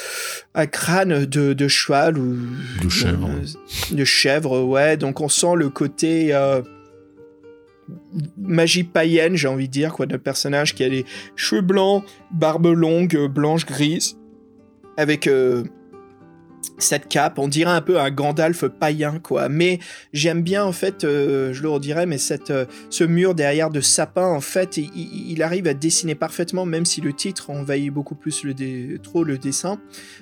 un crâne de, de cheval ou... De chèvre. Euh, de chèvre, ouais, donc on sent le côté... Euh... magie païenne, j'ai envie de dire, quoi, de personnage qui a des cheveux blancs, barbe longue, blanche, grise, avec... Euh... cette cape, on dirait un peu un Gandalf païen, quoi, mais j'aime bien en fait, euh, je le redirais, mais cette, euh, ce mur derrière de sapin, en fait, il, il arrive à dessiner parfaitement, même si le titre envahit beaucoup plus le dé- trop le dessin,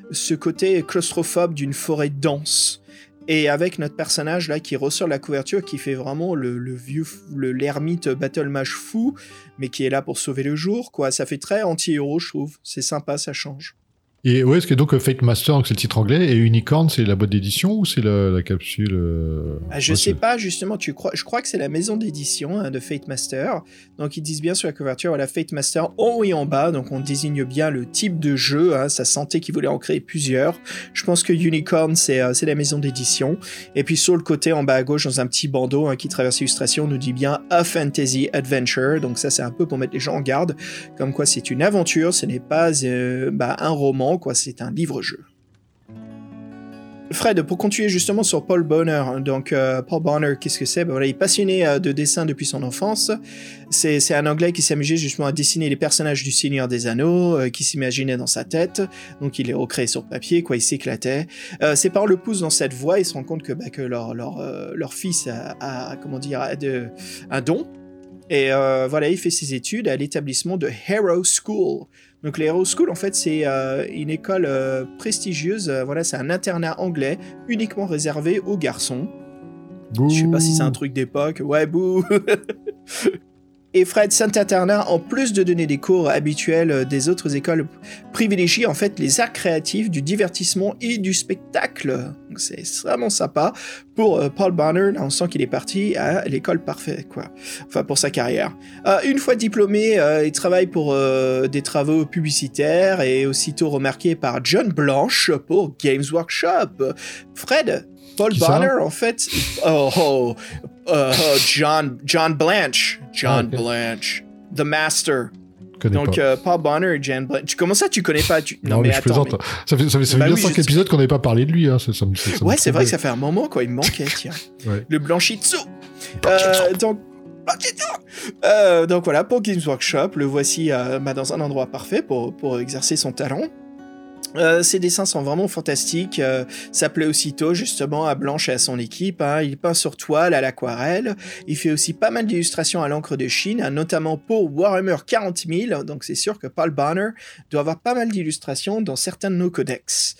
ce côté claustrophobe d'une forêt dense. Et avec notre personnage là qui ressort la couverture, qui fait vraiment le, le vieux, le, l'ermite battle mage fou, mais qui est là pour sauver le jour, quoi, ça fait très anti-héros, je trouve, c'est sympa, ça change. Et ouais, est-ce que donc Fate Master, donc c'est le titre anglais, et Unicorn, c'est la boîte d'édition ou c'est la, la capsule euh... ah, Je ouais, sais c'est... pas, justement, tu crois, je crois que c'est la maison d'édition, hein, de Fate Master. Donc ils disent bien sur la couverture, voilà, Fate Master en haut et en bas, donc on désigne bien le type de jeu, hein, ça sentait qu'ils voulaient en créer plusieurs. Je pense que Unicorn, c'est, euh, c'est la maison d'édition. Et puis sur le côté, en bas à gauche, dans un petit bandeau, hein, qui traverse l'illustration, nous dit bien A Fantasy Adventure, donc ça c'est un peu pour mettre les gens en garde, comme quoi c'est une aventure, ce n'est pas euh, bah, un roman, quoi, c'est un livre-jeu. Fred, pour continuer justement sur Paul Bonner, donc euh, Paul Bonner, qu'est-ce que c'est? Ben voilà, il est passionné euh, de dessin depuis son enfance. C'est, c'est un Anglais qui s'amusait justement à dessiner les personnages du Seigneur des Anneaux, euh, qui s'imaginait dans sa tête, donc il les recréait sur papier, quoi, il s'éclatait. Euh, ses parents le poussent dans cette voie, ils se rendent compte que, bah, que leur, leur, euh, leur fils a, a, comment dire, a de, un don. Et euh, voilà, il fait ses études à l'établissement de Harrow School. Donc les Harrow School, en fait, c'est euh, une école euh, prestigieuse. Euh, voilà, c'est un internat anglais uniquement réservé aux garçons. Bouh. Je sais pas si c'est un truc d'époque. Ouais, bouh. Et Fred, cet internat, en plus de donner des cours habituels des autres écoles, privilégie en fait les arts créatifs, du divertissement et du spectacle. Donc c'est extrêmement sympa. Pour euh, Paul Bonner, là, on sent qu'il est parti à l'école parfaite, quoi. Enfin, pour sa carrière. Euh, une fois diplômé, euh, il travaille pour euh, des travaux publicitaires et aussitôt remarqué par John Blanche pour Games Workshop. Fred, Paul Bonner, en fait... Oh, oh. Uh, John John Blanche, John ah, okay. Blanche, the master. connais donc, pas. Donc, euh, Paul Bonner et John Blanche. Tu, comment ça, tu connais pas tu... Non, non, mais, mais attends. Je plaisante. Mais... Ça fait, ça fait, ça fait bah bien oui, cinq je... épisodes qu'on n'avait pas parlé de lui. Hein. Ça, ça, ça, ça ouais, c'est vrai que ça fait un moment, quoi. Il me manquait, tiens. Ouais. Le Blanchitsu. Euh, donc, euh, donc, voilà, pour Games Workshop, le voici euh, bah, dans un endroit parfait pour, pour exercer son talent. Euh, ses dessins sont vraiment fantastiques, euh, ça plaît aussitôt justement à Blanche et à son équipe, hein. Il peint sur toile, à l'aquarelle, il fait aussi pas mal d'illustrations à l'encre de Chine, hein, notamment pour Warhammer quarante mille, donc c'est sûr que Paul Bonner doit avoir pas mal d'illustrations dans certains de nos codex.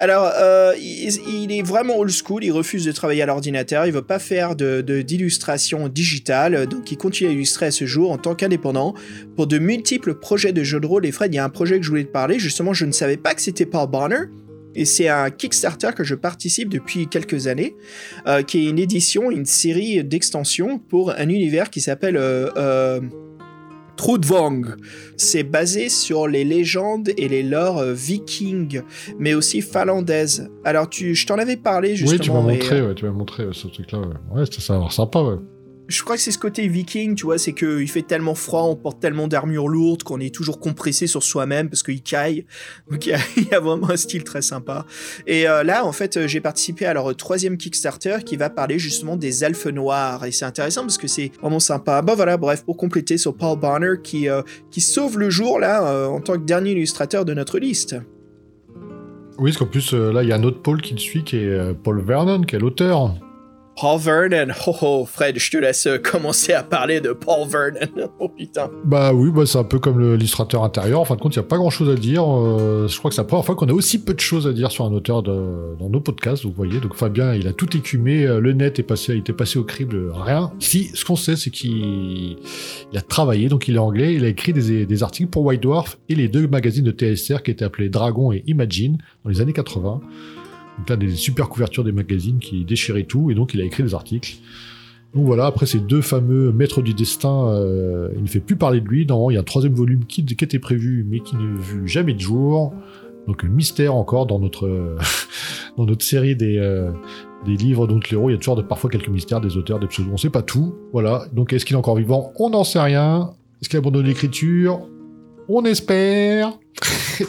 Alors, euh, il, il est vraiment old school, il refuse de travailler à l'ordinateur, il veut pas faire de, de, d'illustration digitale, donc il continue à illustrer à ce jour en tant qu'indépendant pour de multiples projets de jeux de rôle. Et Fred, il y a un projet que je voulais te parler, justement je ne savais pas que c'était C'était Paul Bonner, et c'est un Kickstarter que je participe depuis quelques années, euh, qui est une édition, une série d'extensions pour un univers qui s'appelle euh, euh, Trudvang. C'est basé sur les légendes et les lores euh, vikings, mais aussi finlandaises. Alors, tu, je t'en avais parlé justement. Oui, tu m'as montré, euh, ouais, tu m'as montré ce truc-là. Ouais, ouais, ça a l'air sympa, ouais. Je crois que c'est ce côté viking, tu vois, c'est qu'il fait tellement froid, on porte tellement d'armures lourdes qu'on est toujours compressé sur soi-même parce qu'il caille. Donc, il y, y a vraiment un style très sympa. Et euh, là, en fait, j'ai participé à leur troisième Kickstarter qui va parler justement des elfes noirs. Et c'est intéressant parce que c'est vraiment sympa. Bon, voilà, bref, pour compléter sur Paul Bonner qui, euh, qui sauve le jour, là, euh, en tant que dernier illustrateur de notre liste. Oui, parce qu'en plus, euh, là, il y a un autre Paul qui le suit, qui est euh, Paul Vernon, qui est l'auteur. Paul Vernon, oh oh, Fred, je te laisse commencer à parler de Paul Vernon, oh putain. Bah oui, bah c'est un peu comme l'illustrateur intérieur, en fin de compte, il n'y a pas grand-chose à dire, euh, je crois que c'est la première fois qu'on a aussi peu de choses à dire sur un auteur de, dans nos podcasts, vous voyez, donc Fabien, il a tout écumé, le net est passé, il était passé au crible, rien. Si, ce qu'on sait, c'est qu'il il a travaillé, donc il est anglais, il a écrit des, des articles pour White Dwarf et les deux magazines de T S R qui étaient appelés Dragon et Imagine dans les années quatre-vingts. Donc là, des super couvertures des magazines qui déchiraient tout, et donc il a écrit des articles. Donc voilà, après ces deux fameux maîtres du destin, euh, il ne fait plus parler de lui. Normalement, il y a un troisième volume qui, qui était prévu, mais qui ne vu jamais de jour. Donc mystère encore dans notre, euh, dans notre série des, euh, des livres dont l'héros. Il y a toujours de, parfois quelques mystères des auteurs, des pseudos, on ne sait pas tout. Voilà, donc est-ce qu'il est encore vivant? On n'en sait rien. Est-ce qu'il a abandonné l'écriture? On espère.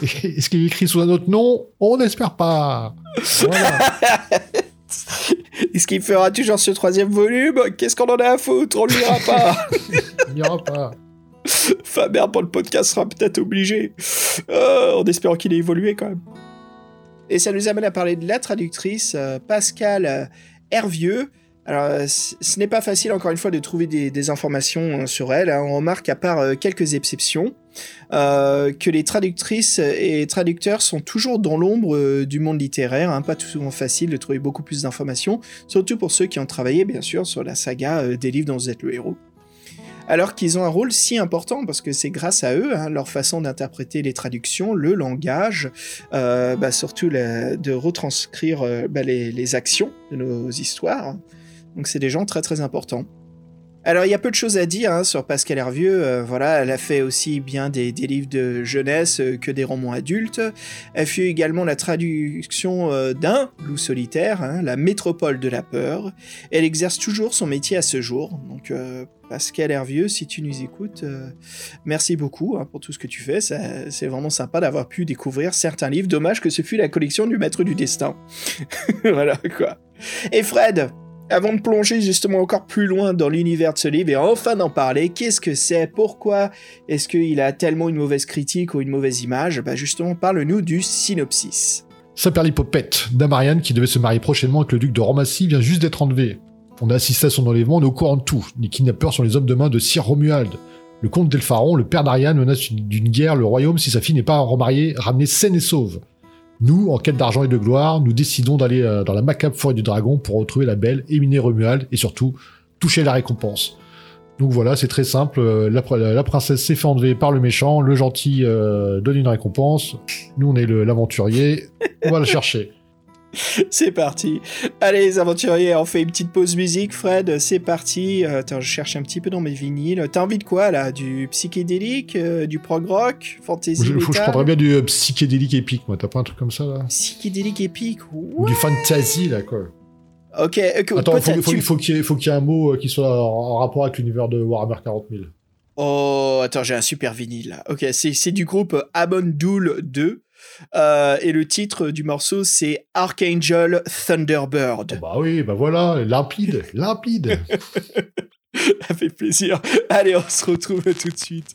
Est-ce qu'il écrit sous un autre nom? On n'espère pas. Voilà. Est-ce qu'il fera toujours ce troisième volume? Qu'est-ce qu'on en a à foutre? On ne lira pas. On ne lira pas. Fabien, pour le podcast, sera peut-être obligé. Euh, en espérant qu'il ait évolué quand même. Et ça nous amène à parler de la traductrice, euh, Pascale euh, Hervieux. Alors, ce n'est pas facile, encore une fois, de trouver des, des informations sur elle. On remarque, à part quelques exceptions, euh, que les traductrices et traducteurs sont toujours dans l'ombre du monde littéraire. Hein. Pas tout souvent facile de trouver beaucoup plus d'informations, surtout pour ceux qui ont travaillé, bien sûr, sur la saga des livres dont vous êtes le héros. Alors qu'ils ont un rôle si important, parce que c'est grâce à eux, hein, leur façon d'interpréter les traductions, le langage, euh, bah, surtout la, de retranscrire euh, bah, les, les actions de nos histoires. Donc c'est des gens très très importants. Alors il y a peu de choses à dire hein, sur Pascale Hervieux. Euh, voilà, elle a fait aussi bien des, des livres de jeunesse euh, que des romans adultes. Elle fut également la traduction euh, d'un loup solitaire, hein, la métropole de la peur. Elle exerce toujours son métier à ce jour. Donc euh, Pascale Hervieux, si tu nous écoutes, euh, merci beaucoup hein, pour tout ce que tu fais. Ça, c'est vraiment sympa d'avoir pu découvrir certains livres. Dommage que ce fût la collection du Maître du Destin. Voilà quoi. Et Fred, avant de plonger justement encore plus loin dans l'univers de ce livre et enfin d'en parler, qu'est-ce que c'est? Pourquoi est-ce qu'il a tellement une mauvaise critique ou une mauvaise image? Bah justement, parle-nous du synopsis. Saperlipopette, Dame Ariane qui devait se marier prochainement avec le duc de Romacy vient juste d'être enlevée. On a assisté à son enlèvement, on est au courant de tout. Les kidnappeurs sont les hommes de main de Sir Romuald. Le comte d'Elpharon, le père d'Ariane, menace d'une guerre le royaume si sa fille n'est pas remariée, ramenée saine et sauve. Nous, en quête d'argent et de gloire, nous décidons d'aller dans la macabre forêt du dragon pour retrouver la belle, éminer Romuald et surtout toucher la récompense. Donc voilà, c'est très simple, la, la princesse s'est fait enlever par le méchant, le gentil euh, donne une récompense, nous on est le, l'aventurier, on va le chercher. C'est parti. Allez les aventuriers, on fait une petite pause musique, Fred, c'est parti. Euh, attends, je cherche un petit peu dans mes vinyles. T'as envie de quoi là? Du psychédélique, euh, du prog rock, fantasy je, metal? Je prendrais bien du euh, psychédélique épique, moi. T'as pas un truc comme ça là? Psychédélique épique, ouais. Du fantasy là quoi. Ok. Okay. Attends, faut, faut, tu... faut, qu'il y ait, faut qu'il y ait un mot euh, qui soit en rapport avec l'univers de Warhammer quarante mille. Oh, attends, j'ai un super vinyle là. Ok, c'est, c'est du groupe Amondoul deux. Euh, et le titre du morceau, c'est Archangel Thunderbird. Oh bah oui, bah voilà, limpide, limpide. Ça fait plaisir. Allez, on se retrouve tout de suite.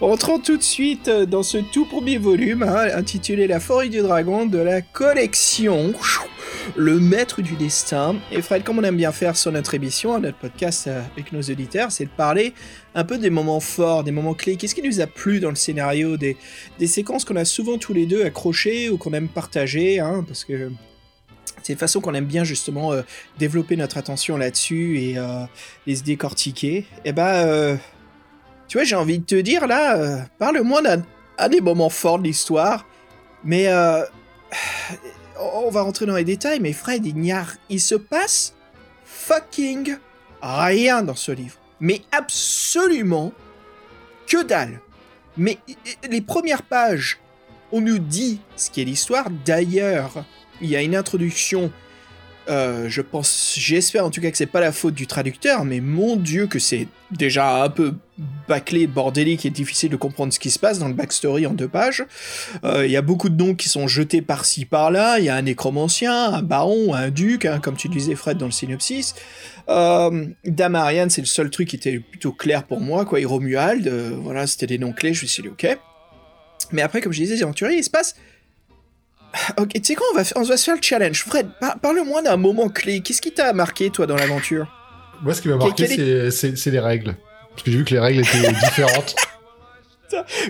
Entrons tout de suite dans ce tout premier volume, hein, intitulé « La forêt du dragon » de la collection « Le maître du destin ». Et Fred, comme on aime bien faire sur notre émission, notre podcast avec nos auditeurs, c'est de parler un peu des moments forts, des moments clés. Qu'est-ce qui nous a plu dans le scénario, des, des séquences qu'on a souvent tous les deux accrochées ou qu'on aime partager, hein, parce que... C'est une façon qu'on aime bien justement euh, développer notre attention là-dessus et euh, les décortiquer. Et bah, euh, tu vois, j'ai envie de te dire là, euh, parle-moi d'un un des moments forts de l'histoire, mais euh, on va rentrer dans les détails, mais Fred, il n'y a, il se passe fucking rien dans ce livre. Mais absolument que dalle. Mais les premières pages, on nous dit ce qu'est l'histoire d'ailleurs. Il y a une introduction Euh, je pense, j'espère en tout cas que c'est pas la faute du traducteur, mais mon dieu que c'est déjà un peu bâclé, bordélique et difficile de comprendre ce qui se passe dans le backstory en deux pages. Il euh, y a beaucoup de noms qui sont jetés par-ci par-là, il y a un nécromancien, un baron, un duc, hein, comme tu disais Fred dans le synopsis. Euh, Dame Ariane, c'est le seul truc qui était plutôt clair pour moi, quoi, et Romuald, euh, voilà, c'était des noms clés, je me suis dit ok. Mais après, comme je disais, les aventuriers, il se passe... Ok, tu sais quoi, on va, on va se faire le challenge. Fred, par- parle-moi d'un moment clé. Qu'est-ce qui t'a marqué, toi, dans l'aventure? Moi, ce qui m'a marqué, Qu- c'est, c'est, c'est les règles. Parce que j'ai vu que les règles étaient différentes.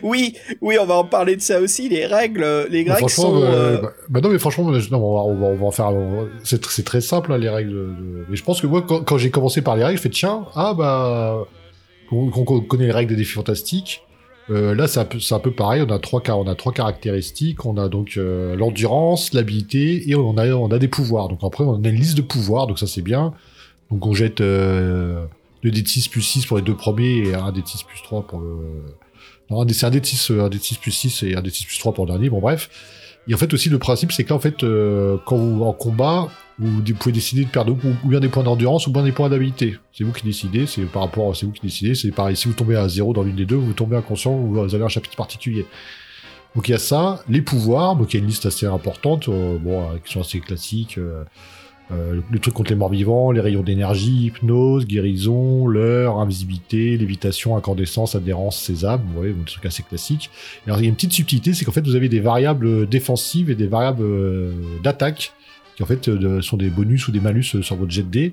Oui, oui, on va en parler de ça aussi. Les règles, les règles bah, sont... Euh... Bah, bah non, mais franchement, non, on, va, on, va, on va en faire... On, c'est, c'est très simple, hein, les règles. De... Mais je pense que moi, quand, quand j'ai commencé par les règles, je fais tiens, ah bah... qu'on, qu'on connaît les règles des défis fantastiques. Euh, là, c'est un, peu, c'est un peu pareil. On a trois, on a trois caractéristiques. On a donc euh, l'endurance, l'habilité, et on a, on a des pouvoirs. Donc après, on a une liste de pouvoirs. Donc ça, c'est bien. Donc on jette euh, deux dés de six plus six pour les deux premiers et un dé de six plus trois pour le... Non, c'est un dé de six plus six et un dé de six plus trois pour le dernier. Bon, bref. Et en fait, aussi, le principe, c'est que là, en fait, euh, quand vous en combat, vous pouvez décider de perdre ou bien des points d'endurance ou bien des points d'habilité. C'est vous qui décidez, c'est par rapport, c'est vous qui décidez, c'est pareil. Si vous tombez à zéro dans l'une des deux, vous tombez inconscient ou vous avez un chapitre particulier. Donc il y a ça, les pouvoirs, donc il y a une liste assez importante, euh, bon, euh, qui sont assez classiques. Euh, euh, le truc contre les morts-vivants, les rayons d'énergie, hypnose, guérison, leurre, invisibilité, lévitation, incandescence, adhérence, sésame, vous voyez, des trucs assez classiques. Et alors il y a une petite subtilité, c'est qu'en fait vous avez des variables défensives et des variables euh, d'attaque, qui en fait euh, sont des bonus ou des malus euh, sur votre jet de dés.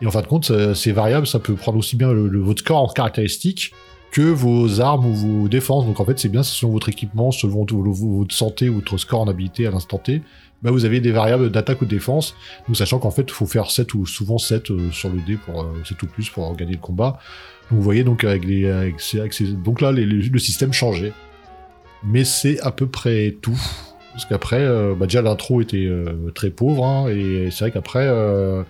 Et en fin de compte, ça, ces variables, ça peut prendre aussi bien le, le, votre score en caractéristiques que vos armes ou vos défenses. Donc en fait, c'est bien, c'est selon votre équipement, selon votre, votre santé ou votre score en habilité à l'instant T, bah, vous avez des variables d'attaque ou de défense. Donc sachant qu'en fait, il faut faire sept ou souvent sept euh, sur le dé, pour, euh, sept ou plus pour gagner le combat. Donc vous voyez, donc, avec les, avec ces, avec ces, donc là, les, les, le système changeait. Mais c'est à peu près tout. Parce qu'après, euh, bah déjà l'intro était euh, très pauvre, hein, et c'est vrai qu'après, euh,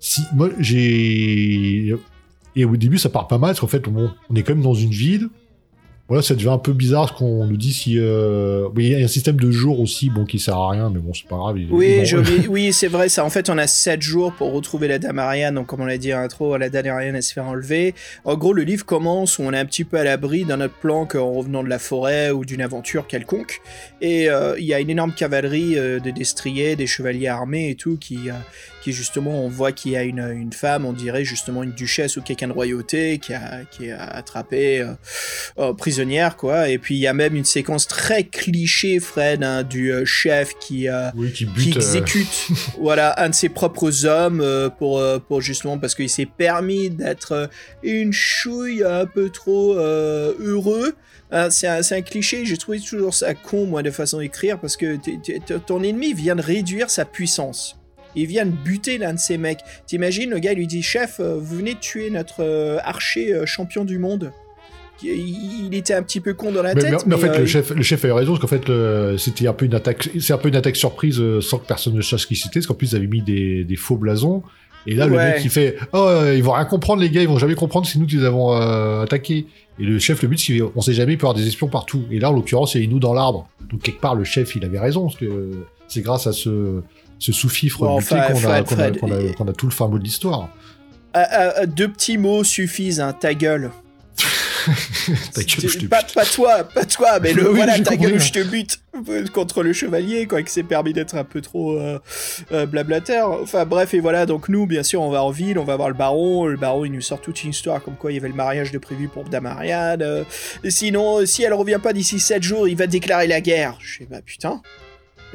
si moi j'ai et au début ça part pas mal, parce qu'en fait on, on est quand même dans une ville. Voilà, ça devient un peu bizarre ce qu'on nous dit si. Euh... Oui, il y a un système de jours aussi, bon, qui sert à rien, mais bon, c'est pas grave. Oui, bon, je... oui, c'est vrai, ça. En fait, on a sept jours pour retrouver la Dame Ariane. Donc, comme on l'a dit à l'intro, la Dame Ariane, elle se fait enlever. En gros, le livre commence où on est un petit peu à l'abri d'un autre plan qu'en revenant de la forêt ou d'une aventure quelconque. Et il euh, y a une énorme cavalerie euh, de destriers, des chevaliers armés et tout, qui, euh, qui justement, on voit qu'il y a une, une femme, on dirait justement une duchesse ou quelqu'un de royauté, qui a, qui a attrapé euh, euh, prise quoi. Et puis il y a même une séquence très cliché, Fred, hein, du euh, chef qui, euh, oui, qui, bute, qui exécute euh... voilà, un de ses propres hommes euh, pour, euh, pour justement parce qu'il s'est permis d'être euh, une chouille un peu trop euh, heureux. Hein, c'est, un, c'est un cliché, j'ai trouvé toujours ça con, moi, de façon d'écrire, parce que t'es, t'es, ton ennemi vient de réduire sa puissance. Il vient de buter l'un de ces mecs. T'imagines, le gars il lui dit « Chef, vous venez de tuer notre euh, archer euh, champion du monde ». Il était un petit peu con dans la mais, tête. Mais, mais en fait, euh, le chef, le chef avait raison, parce qu'en fait, le, c'était un peu une attaque, c'est un peu une attaque surprise, euh, sans que personne ne sache ce qui c'était, parce qu'en plus, ils avaient mis des, des faux blasons. Et là, ouais. Le mec, il fait, oh, euh, ils vont rien comprendre, les gars, ils vont jamais comprendre, c'est nous qui les avons euh, attaqués. Et le chef, le but, c'est qu'on sait jamais, il peut y avoir des espions partout. Et là, en l'occurrence, il y a une noue dans l'arbre. Donc, quelque part, le chef, il avait raison, parce que euh, c'est grâce à ce, ce sous-fifre bon, buté enfin, qu'on, Fred, a, qu'on, Fred, a, qu'on, a, qu'on, a, qu'on a tout le fin mot de l'histoire. À, à, deux petits mots suffisent, hein, ta gueule. Ta gueule, je te pas, pas toi, pas toi, mais le oui, voilà, ta gueule, je te bute contre le chevalier, quoi, qui s'est permis d'être un peu trop euh, euh, blablateur. Enfin bref, et voilà, donc nous, bien sûr, on va en ville, on va voir le baron. Le baron, il nous sort toute une histoire, comme quoi il y avait le mariage de prévu pour Dame Ariane. Euh, sinon, si elle revient pas d'ici sept jours, il va déclarer la guerre. Je sais pas, bah, putain.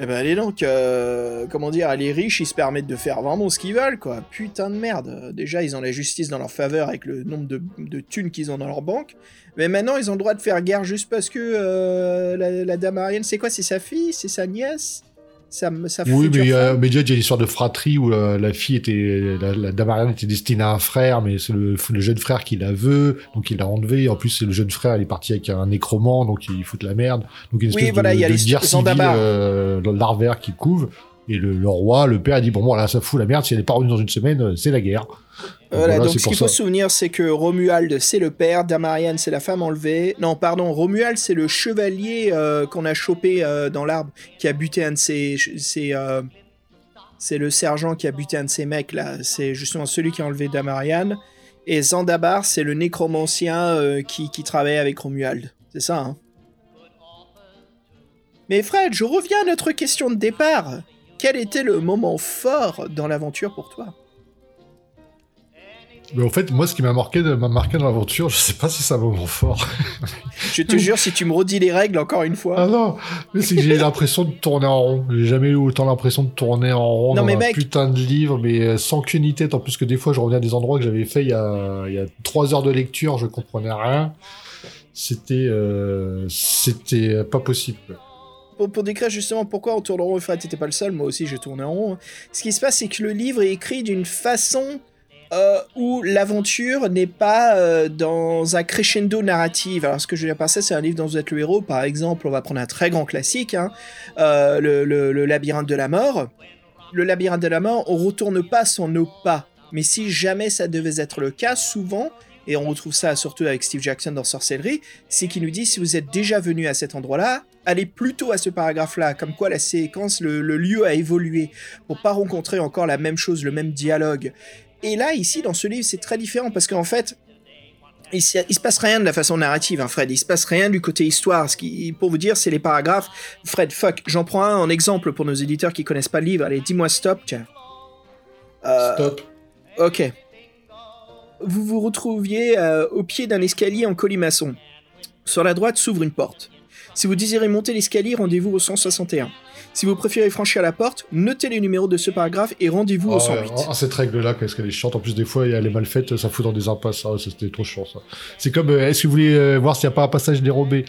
Eh ben allez donc, euh, comment dire, les riches, ils se permettent de faire vraiment ce qu'ils veulent, quoi. Putain de merde. Déjà, ils ont la justice dans leur faveur avec le nombre de, de thunes qu'ils ont dans leur banque. Mais maintenant, ils ont le droit de faire guerre juste parce que euh, la, la Dame Ariane, c'est quoi? C'est sa fille? C'est sa nièce? Ça, ça oui, mais, euh, mais déjà, il y a l'histoire de fratrie où la, la fille était, la, la Dame Ariane était destinée à un frère, mais c'est le, le jeune frère qui la veut, donc il l'a enlevé. En plus, c'est le jeune frère, il est parti avec un nécromant, donc il fout de la merde. Donc une espèce oui, voilà, de, y a de guerre civile, euh, larvaire qui couve. Et le, le roi, le père, a dit bon, bon, là, ça fout la merde. Si elle n'est pas revenue dans une semaine, c'est la guerre. Voilà, voilà, donc ce qu'il faut se souvenir, c'est que Romuald, c'est le père, Dame Ariane, c'est la femme enlevée. Non, pardon, Romuald, c'est le chevalier euh, qu'on a chopé euh, dans l'arbre, qui a buté un de ses, ses, euh, c'est le sergent qui a buté un de ces mecs là, c'est justement celui qui a enlevé Dame Ariane. Et Zandabar, c'est le nécromancien euh, qui, qui travaille avec Romuald, c'est ça hein. Mais Fred, je reviens à notre question de départ. Quel était le moment fort dans l'aventure pour toi ? Mais en fait, moi, ce qui m'a marqué, de, m'a marqué dans l'aventure, je sais pas si c'est un moment fort. Je te jure, si tu me redis les règles encore une fois... Ah non, mais c'est que j'ai l'impression de tourner en rond. J'ai jamais eu autant l'impression de tourner en rond non, dans mais un mec... putain de livre, mais sans qu'une idée, en plus que des fois, je revenais à des endroits que j'avais fait il y a, il y a trois heures de lecture, je comprenais rien. C'était... Euh, c'était pas possible. Pour, pour décrire justement pourquoi on tourne en rond, Fred, t'étais pas le seul, moi aussi, je tournais en rond. Ce qui se passe, c'est que le livre est écrit d'une façon... Euh, où l'aventure n'est pas euh, dans un crescendo narratif. Alors ce que je veux dire par ça, c'est un livre dont vous êtes le héros. Par exemple, on va prendre un très grand classique, hein, euh, le, le, le labyrinthe de la mort. Le labyrinthe de la mort, on retourne pas sur nos pas. Mais si jamais ça devait être le cas, souvent, et on retrouve ça surtout avec Steve Jackson dans Sorcellerie, c'est qu'il nous dit, si vous êtes déjà venu à cet endroit-là, allez plutôt à ce paragraphe-là, comme quoi la séquence, le, le lieu a évolué, pour pas rencontrer encore la même chose, le même dialogue. Et là, ici, dans ce livre, c'est très différent, parce qu'en fait, il se passe rien de la façon narrative, hein, Fred. Il se passe rien du côté histoire. Ce qui, pour vous dire, c'est les paragraphes. Fred, fuck, j'en prends un en exemple pour nos éditeurs qui connaissent pas le livre. Allez, dis-moi stop, tiens. Euh, stop. Ok. Vous vous retrouviez euh, au pied d'un escalier en colimaçon. Sur la droite s'ouvre une porte. Si vous désirez monter l'escalier, rendez-vous au cent soixante et un. Si vous préférez franchir la porte, notez les numéros de ce paragraphe et rendez-vous oh, au cent huit. Ah, cette règle-là, qu'est-ce qu'elle est chiante. En plus, des fois, elle est mal faite, ça fout dans des impasses. Ah, c'était trop chiant, ça. C'est comme, euh, est-ce que vous voulez euh, voir s'il n'y a pas un passage dérobé.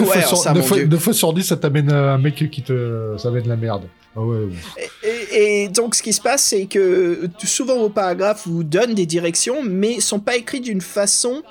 Ouais, neuf fois sur dix, ça t'amène un mec qui te... ça amène la merde. Ah ouais, ouais. Et, et donc, ce qui se passe, c'est que souvent, vos paragraphes vous donnent des directions, mais ne sont pas écrits d'une façon...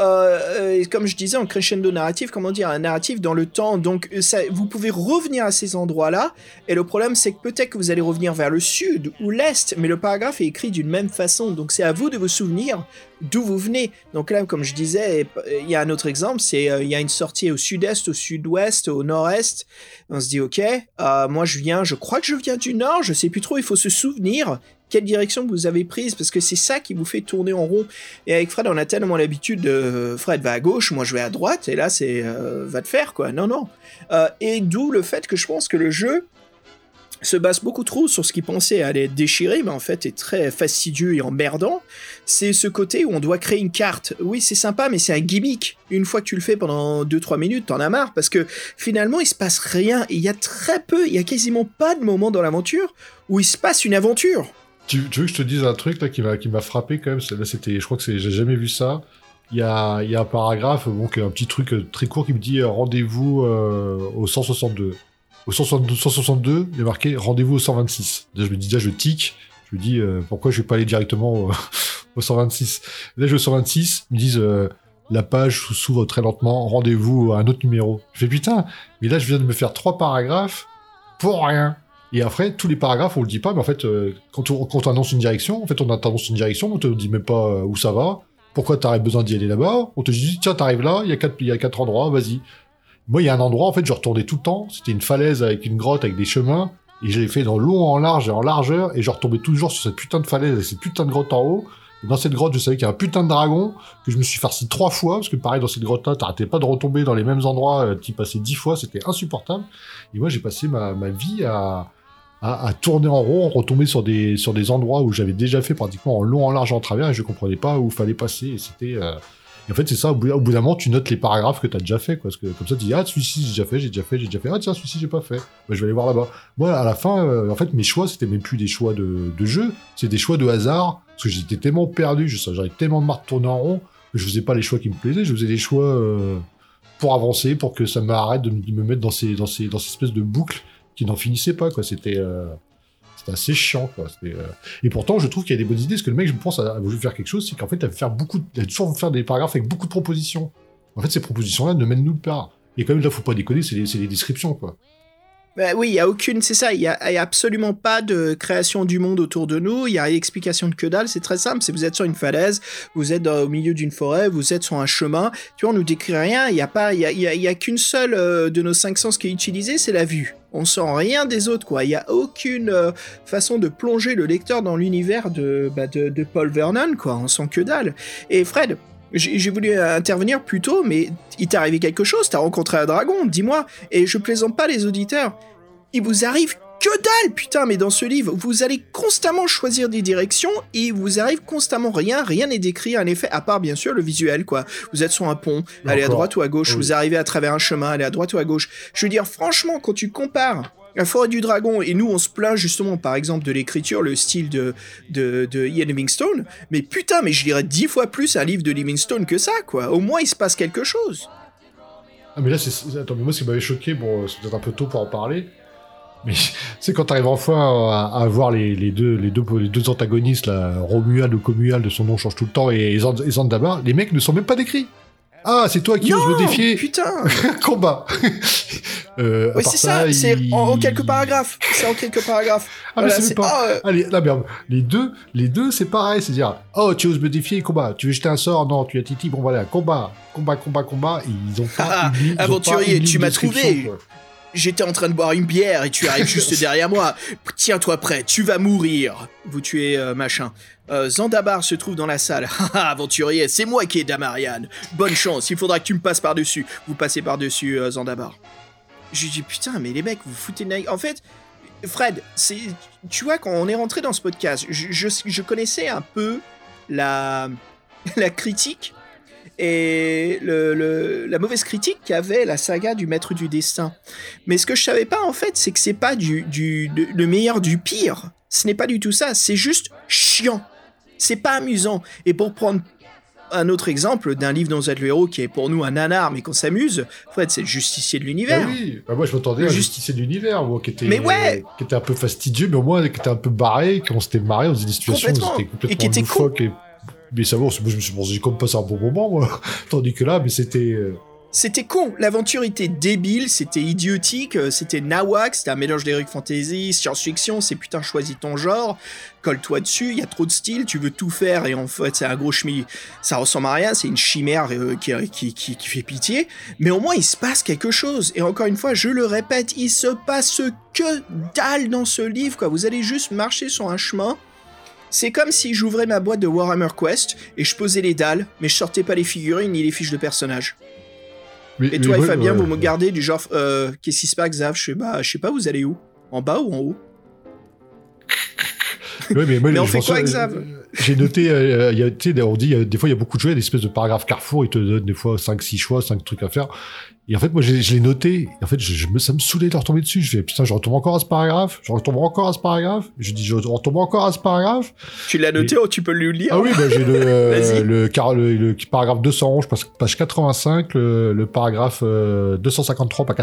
Euh, euh, comme je disais, en crescendo narratif, comment dire, un narratif dans le temps. Donc ça, vous pouvez revenir à ces endroits-là, et le problème c'est que peut-être que vous allez revenir vers le sud ou l'est, mais le paragraphe est écrit d'une même façon, donc c'est à vous de vous souvenir d'où vous venez. Donc là, comme je disais, il y a un autre exemple, c'est euh, il y a une sortie au sud-est, au sud-ouest, au nord-est. On se dit ok, euh, moi je viens, je crois que je viens du nord, je sais plus trop, il faut se souvenir quelle direction vous avez prise, parce que c'est ça qui vous fait tourner en rond. Et avec Fred, on a tellement l'habitude de... Fred va à gauche, moi je vais à droite, et là c'est... Euh, va te faire, quoi. Non, non. Euh, et d'où le fait que je pense que le jeu se base beaucoup trop sur ce qu'il pensait allait être déchiré, mais en fait est très fastidieux et emmerdant. C'est ce côté où on doit créer une carte. Oui, c'est sympa, mais c'est un gimmick. Une fois que tu le fais pendant deux trois minutes, t'en as marre, parce que finalement, il se passe rien. Et il y a très peu, il y a quasiment pas de moment dans l'aventure où il se passe une aventure. Tu, tu veux que je te dise un truc là qui m'a qui m'a frappé quand même. Là, c'était, je crois que c'est, j'ai jamais vu ça. Il y a il y a un paragraphe, bon, un petit truc très court qui me dit euh, rendez-vous euh, au cent soixante-deux. Au cent soixante-deux, il y a marqué rendez-vous au cent vingt-six. Là, je me dis déjà, je tic. Je me dis euh, pourquoi je vais pas aller directement euh, au cent vingt-six. Là, je vais au cent vingt-six. Ils me disent euh, la page s'ouvre très lentement. Rendez-vous à un autre numéro. Je fais putain. Mais là, je viens de me faire trois paragraphes pour rien. Et après, tous les paragraphes, on le dit pas, mais en fait, euh, quand, on, quand on annonce une direction, en fait, on t'annonce une direction, on te dit même pas euh, où ça va, pourquoi t'arrives besoin d'y aller là-bas, on te dit, tiens, t'arrives là, il y a quatre, il y a quatre endroits, vas-y. Moi, il y a un endroit, en fait, je retournais tout le temps, c'était une falaise avec une grotte, avec des chemins, et j'avais fait dans long, en large et en largeur, et je retombais toujours sur cette putain de falaise et cette putain de grotte en haut. Et dans cette grotte, je savais qu'il y a un putain de dragon, que je me suis farci trois fois, parce que pareil, dans cette grotte-là, t'arrêtais pas de retomber dans les mêmes endroits, euh, t'y passais dix fois, c'était insupportable. Et moi, j'ai passé ma, ma vie à... À, à tourner en rond, retomber sur des sur des endroits où j'avais déjà fait pratiquement en long, en large, en travers, et je comprenais pas où fallait passer. Et c'était euh... et en fait c'est ça, au bout, au bout d'un moment tu notes les paragraphes que t'as déjà fait, quoi, parce que comme ça tu dis ah celui-ci j'ai déjà fait, j'ai déjà fait, j'ai déjà fait, ah tiens celui-ci j'ai pas fait, bah, je vais aller voir là-bas. Moi à la fin euh, en fait mes choix c'était même plus des choix de, de jeu, c'est des choix de hasard, parce que j'étais tellement perdu, je j'avais tellement marre de tourner en rond que je faisais pas les choix qui me plaisaient, je faisais des choix euh, pour avancer, pour que ça m'arrête de me mettre dans ces dans ces dans cette espèce de boucle qui n'en finissait pas, quoi. C'était, euh, c'était assez chiant, quoi. C'était, euh... Et pourtant, je trouve qu'il y a des bonnes idées, parce que le mec, je me pense, a voulu faire quelque chose, c'est qu'en fait, il va faire beaucoup, de... il va toujours faire des paragraphes avec beaucoup de propositions. En fait, ces propositions-là ne mènent nulle part. Et quand même, là, faut pas déconner, c'est les, c'est les descriptions, quoi. Bah oui, il y a aucune, c'est ça, il y, y a absolument pas de création du monde autour de nous, il y a explication de que dalle, c'est très simple, c'est vous êtes sur une falaise, vous êtes dans, au milieu d'une forêt, vous êtes sur un chemin, tu vois, on nous décrit rien, il y a pas, il y a, y a, y a qu'une seule euh, de nos cinq sens qui est utilisée, c'est la vue. on sent rien des autres, quoi. Il n'y a aucune euh, façon de plonger le lecteur dans l'univers de, bah, de, de Paul Vernon, quoi. On sent que dalle. Et Fred, j'ai, j'ai voulu intervenir plus tôt, mais il t'est arrivé quelque chose, t'as rencontré un dragon, dis-moi. Et je plaisante pas les auditeurs. Il vous arrive que dalle, putain, mais dans ce livre, vous allez constamment choisir des directions et il vous arrive constamment rien, rien n'est décrit, en effet, à part, bien sûr, le visuel, quoi. Vous êtes sur un pont, allez à droite ou à gauche, oui. Vous arrivez à travers un chemin, allez à droite ou à gauche. Je veux dire, franchement, quand tu compares La Forêt du Dragon, et nous, on se plaint, justement, par exemple, de l'écriture, le style de, de, de Ian Livingstone, mais putain, mais je lirais dix fois plus un livre de Livingstone que ça, quoi. Au moins, il se passe quelque chose. Ah, mais là, c'est... Attends, mais moi, ce qui m'avait choqué, bon, c'est peut-être un peu tôt pour en parler, mais c'est quand t'arrives enfin à, à voir les, les, deux, les, deux, les deux antagonistes, là, Romuald ou Commuald, son nom change tout le temps, et, et Zandabar, les mecs ne sont même pas décrits. Ah, c'est toi qui non, oses me défier. Putain. Combat. euh, ouais, c'est ça, ça il... c'est en, en quelques paragraphes. C'est en quelques paragraphes. Ah, voilà, mais c'est, c'est... pas. Ah, euh... Allez, la merde. Les deux, les deux, c'est pareil. C'est-à-dire, oh, tu oses me défier, combat. Tu veux jeter un sort, non, tu as titi, bon, voilà, combat, combat, combat, combat. Et ils ont pas. Ah, une, aventurier, pas tu m'as trouvé. Quoi. J'étais en train de boire une bière et tu arrives juste derrière moi. Tiens-toi prêt, tu vas mourir. Vous tuez euh, machin. Euh, Zandabar se trouve dans la salle. Haha, aventurier, c'est moi qui ai Dame Ariane. Bonne chance, il faudra que tu me passes par-dessus. Vous passez par-dessus, euh, Zandabar. Je dis, putain, mais les mecs, vous foutez de la... En fait, Fred, c'est... tu vois, quand on est rentré dans ce podcast, je, je, je connaissais un peu la, la critique et le, le, la mauvaise critique qu'avait la saga du Maître du Destin. Mais ce que je savais pas, en fait, c'est que c'est pas du, du, de, le meilleur du pire. Ce n'est pas du tout ça, c'est juste chiant. C'est pas amusant. Et pour prendre un autre exemple d'un livre dont vous êtes le héros qui est pour nous un nanar mais qu'on s'amuse, Fred, c'est le Justicier de l'Univers. Ah oui, bah moi je m'attendais à Just... Justicier de l'Univers, moi, qui était, mais ouais. euh, qui était un peu fastidieux, mais au moins qui était un peu barré, qu'on s'était marré, on faisait des situations où c'était complètement et qui était loufoque. Cool. Et... Mais ça va, moi je me suis pensé comme passer un bon moment, moi. Tandis que là, mais c'était... Euh... C'était con, l'aventure était débile, c'était idiotique, c'était nawak, c'était un mélange d'Eric Fantasy, science-fiction, c'est putain choisis ton genre, colle-toi dessus, il y a trop de styles, tu veux tout faire et en fait c'est un gros chemis, ça ressemble à rien, c'est une chimère euh, qui, qui, qui, qui fait pitié, mais au moins il se passe quelque chose, et encore une fois je le répète, il se passe que dalle dans ce livre, quoi. Vous allez juste marcher sur un chemin. C'est comme si j'ouvrais ma boîte de Warhammer Quest et je posais les dalles, mais je sortais pas les figurines ni les fiches de personnages. Mais, et toi et ouais, Fabien, ouais, vous me regardez du genre, euh, qu'est-ce qui se passe, Xav? Je sais pas, je sais pas, vous allez où? En bas ou en haut? Ouais, mais, moi, mais on fait quoi, Xav? J'ai noté, euh, y a, t'sais, on dit, euh, des fois, il y a beaucoup de jeux, il y a des espèces de paragraphes carrefour, ils te donnent des fois cinq six choix, cinq trucs à faire. Et en fait, moi, je, je l'ai noté. En fait, je, je me, ça me saoulait de retomber dessus. Je fais, putain, je retombe encore à ce paragraphe. Je retombe encore à ce paragraphe. Je dis, je retombe encore à ce paragraphe. Tu l'as noté, et... oh, tu peux le lire. Ah oui, bah, j'ai le, euh, le, car, le, le paragraphe deux cent onze, page quatre-vingt-cinq, le, le paragraphe euh, deux cent cinquante-trois, page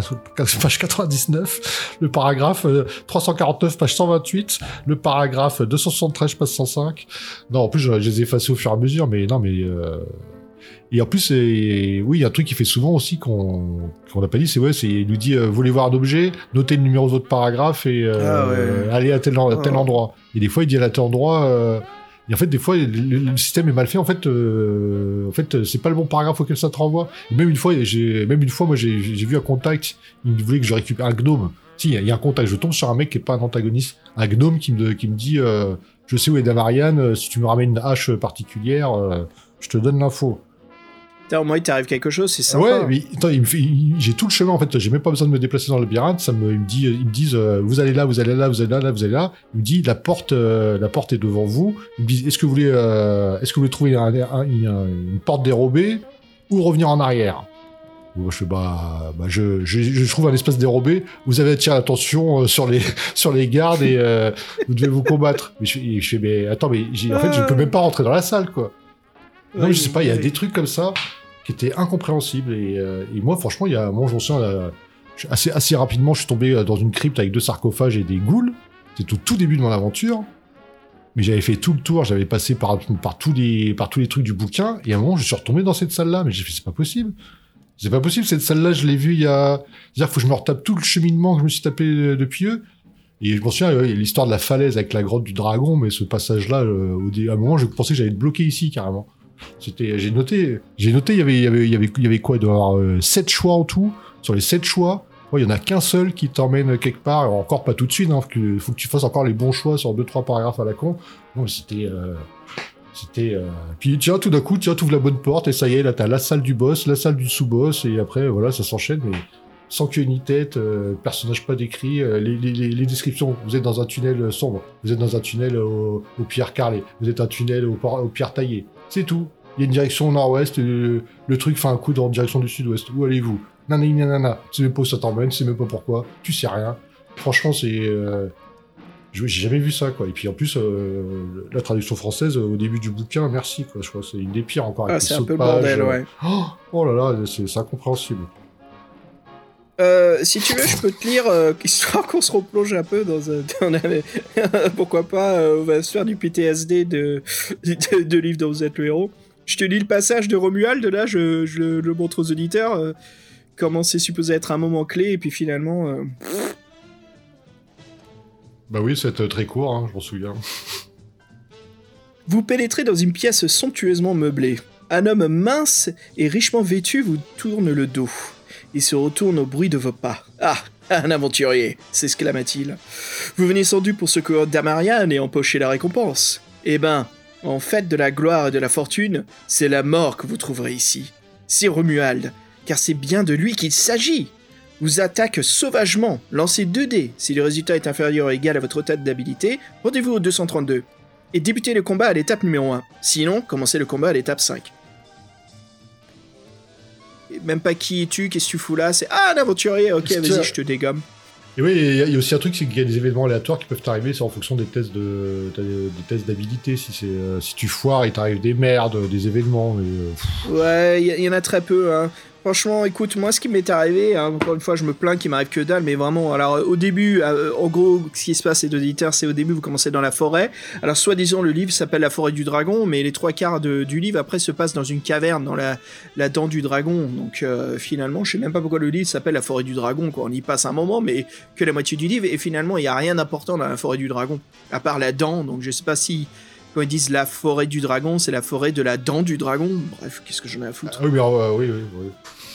quatre-vingt-dix-neuf, le paragraphe euh, trois cent quarante-neuf, page cent vingt-huit, le paragraphe deux cent soixante-treize, page cent cinq. Non, en plus, je, je les ai effacés au fur et à mesure, mais non, mais... Euh... Et en plus, et, oui, il y a un truc qui fait souvent aussi qu'on qu'on n'a pas dit, c'est ouais, c'est il nous dit euh, voulez voir un objet, notez le numéro de votre paragraphe et euh, ah ouais. euh, allez à tel à tel ah. endroit. Et des fois, il dit à tel endroit. Euh, et en fait, des fois, le, le système est mal fait. En fait, euh, en fait, c'est pas le bon paragraphe auquel ça te renvoie. Et même une fois, j'ai même une fois, moi, j'ai, j'ai vu un contact. Il voulait que je récupère un gnome. Si, il y, y a un contact. Je tombe sur un mec qui est pas un antagoniste, un gnome qui me qui me dit euh, je sais où est Dame Ariane. Si tu me ramènes une hache particulière, euh, je te donne l'info. Au moins il t'arrive quelque chose, c'est sympa. Ouais, mais attends, il me fait, il, j'ai tout le chemin en fait, j'ai même pas besoin de me déplacer dans le labyrinthe. Ça me, il me dit, ils me disent, euh, vous allez là, vous allez là, vous allez là, là, vous allez là. Il me dit, la porte, euh, la porte est devant vous. Il me dit, est-ce que vous voulez, euh, est-ce que vous voulez trouver un, un, un, une porte dérobée ou revenir en arrière? Moi, je fais, bah, bah je, je, je trouve un espace dérobé. Vous avez attiré l'attention euh, sur les sur les gardes et euh, vous devez vous combattre. Mais je, je fais, mais attends, mais j'ai, en fait, je peux même pas rentrer dans la salle, quoi. Non, oui, je sais pas, il oui. y a des trucs comme ça qui étaient incompréhensibles et, euh, et moi franchement il y a moi j'en sais euh, assez assez rapidement je suis tombé dans une crypte avec deux sarcophages et des ghouls. C'était au tout début de mon aventure, mais j'avais fait tout le tour, j'avais passé par par tous les par tous les trucs du bouquin et à un moment je suis retombé dans cette salle là, mais j'ai fait c'est pas possible, c'est pas possible cette salle là, je l'ai vue il y a, c'est-à-dire faut que je me retape tout le cheminement que je me suis tapé depuis eux. Et je m'en souviens, euh, l'histoire de la falaise avec la grotte du dragon, mais ce passage là euh, au dé- à un moment je pensais que j'allais être bloqué ici carrément. C'était, j'ai noté, j'ai noté, il y avait, il y avait, il y avait, il y avait quoi, il doit y avoir sept choix en tout. Sur les sept choix, il ouais, y en a qu'un seul qui t'emmène quelque part, encore pas tout de suite, il hein, faut, faut que tu fasses encore les bons choix sur deux trois paragraphes à la con. Non, mais c'était... Euh, c'était euh... Puis tiens, tout d'un coup, tiens, t'ouvres la bonne porte, et ça y est, là, t'as la salle du boss, la salle du sous-boss, et après, voilà, ça s'enchaîne, mais sans queue ni tête, euh, personnage pas décrit, euh, les, les, les descriptions, vous êtes dans un tunnel sombre, vous êtes dans un tunnel aux au pierres carrelées, vous êtes un tunnel aux au pierres taillées, c'est tout. Il y a une direction nord-ouest, le, le truc fait un coup dans la direction du sud-ouest. Où allez-vous? Nanani nanana. C'est même pas où ça t'emmène, c'est même pas pourquoi. Tu sais rien. Franchement, c'est... Euh... J'ai jamais vu ça, quoi. Et puis en plus, euh, la traduction française, au début du bouquin, merci, quoi. Je crois que c'est une des pires encore. Avec ah, c'est un peu le bordel, ouais. Oh, oh là là, c'est, c'est incompréhensible. Euh, si tu veux, je peux te lire, euh, histoire qu'on se replonge un peu dans... Euh, dans euh, pourquoi pas, euh, on va se faire du P T S D de, de, de livres dont vous êtes le héros. Je te lis le passage de Romuald, là, je, je le montre aux auditeurs, euh, comment c'est supposé être un moment clé, et puis finalement... Euh... Bah oui, c'est très court, hein, je m'en souviens. Vous pénétrez dans une pièce somptueusement meublée. Un homme mince et richement vêtu vous tourne le dos. Il se retourne au bruit de vos pas. Ah, un aventurier, s'exclama-t-il. Vous venez sans doute pour secourir Dame Ariane et empocher la récompense. Eh ben... En fait de la gloire et de la fortune, c'est la mort que vous trouverez ici. C'est Romuald, car c'est bien de lui qu'il s'agit. Vous attaque sauvagement, lancez deux dés. Si le résultat est inférieur ou égal à votre tête d'habilité, rendez-vous au deux cent trente-deux. Et débutez le combat à l'étape numéro un. Sinon, commencez le combat à l'étape cinq. Et même pas qui es-tu, qu'est-ce que tu fous là, c'est « Ah, un aventurier, ok, c'est vas-y, ça. Je te dégomme ». Et oui, il y, y a aussi un truc, c'est qu'il y a des événements aléatoires qui peuvent t'arriver, c'est en fonction des tests de, des tests d'habilité. Si c'est, euh, si tu foires, il t'arrive des merdes, des événements. Et, euh... Ouais, il y, y en a très peu. Hein. Franchement, écoute, moi, ce qui m'est arrivé, hein, encore une fois, je me plains qu'il m'arrive que dalle, mais vraiment, alors euh, au début, euh, en gros, ce qui se passe, les auditeurs, c'est au début, vous commencez dans la forêt. Alors, soi-disant, le livre s'appelle La forêt du dragon, mais les trois quarts de, du livre après se passent dans une caverne, dans la, la dent du dragon. Donc, euh, finalement, je sais même pas pourquoi le livre s'appelle La forêt du dragon, quoi. On y passe un moment, mais que la moitié du livre, et finalement, il n'y a rien d'important dans la forêt du dragon, à part la dent. Donc, je sais pas si. Quand ils disent la forêt du dragon, c'est la forêt de la dent du dragon. Bref, qu'est-ce que j'en ai à foutre. Ah, oui, mais, euh, oui, oui,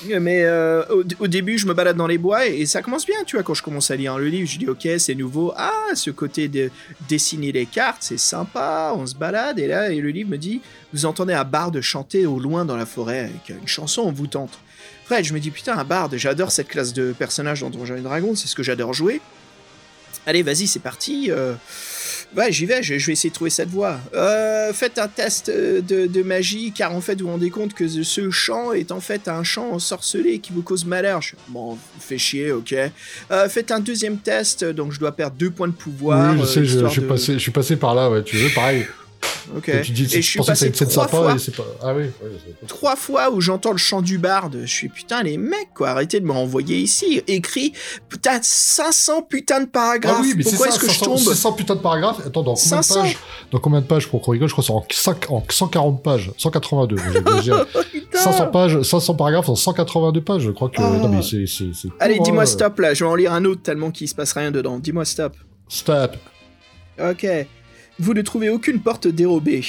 oui. Mais euh, au, au début, je me balade dans les bois et, et ça commence bien, tu vois. Quand je commence à lire le livre, je dis ok, c'est nouveau. Ah, ce côté de dessiner les cartes, c'est sympa. On se balade et là, et le livre me dit, vous entendez un barde chanter au loin dans la forêt avec une chanson envoûtante. Fred, je me dis putain, un barde, j'adore cette classe de personnages dans Donjons et Dragons, c'est ce que j'adore jouer. Allez, vas-y, c'est parti. Euh... Ouais, j'y vais, je, je vais essayer de trouver cette voie. Euh, faites un test de, de magie, car en fait, vous vous rendez compte que ce chant est en fait un chant ensorcelé qui vous cause malheur. Je, bon, fait chier, ok. Euh, faites un deuxième test, donc je dois perdre deux points de pouvoir. Oui, je sais, euh, je, je, suis de... passé, je suis passé par là, ouais, tu veux, pareil. Ok. Et, tu dis, et je suis passé que trois fois. Et c'est pas... Ah oui. Ouais, c'est... Trois fois où j'entends le chant du barde. Je suis putain les mecs quoi. Arrêtez de me renvoyer ici. Écrit putain cinq cents putain de paragraphes. Ah oui, mais pourquoi est-ce que je tombe cinq cents putain de paragraphes. Attends, dans combien de pages Dans combien de pages pour qu'on rigole. Je crois que c'est en, en cent quarante pages, cent quatre-vingt-deux. cinq cents pages, cinq cents paragraphes en cent quatre-vingt-deux pages. Je crois que. Oh. Non mais c'est c'est. c'est Allez, cool, dis-moi hein, stop là. Je vais en lire un autre tellement qu'il se passe rien dedans. Dis-moi stop. Stop. Ok. Vous ne trouvez aucune porte dérobée,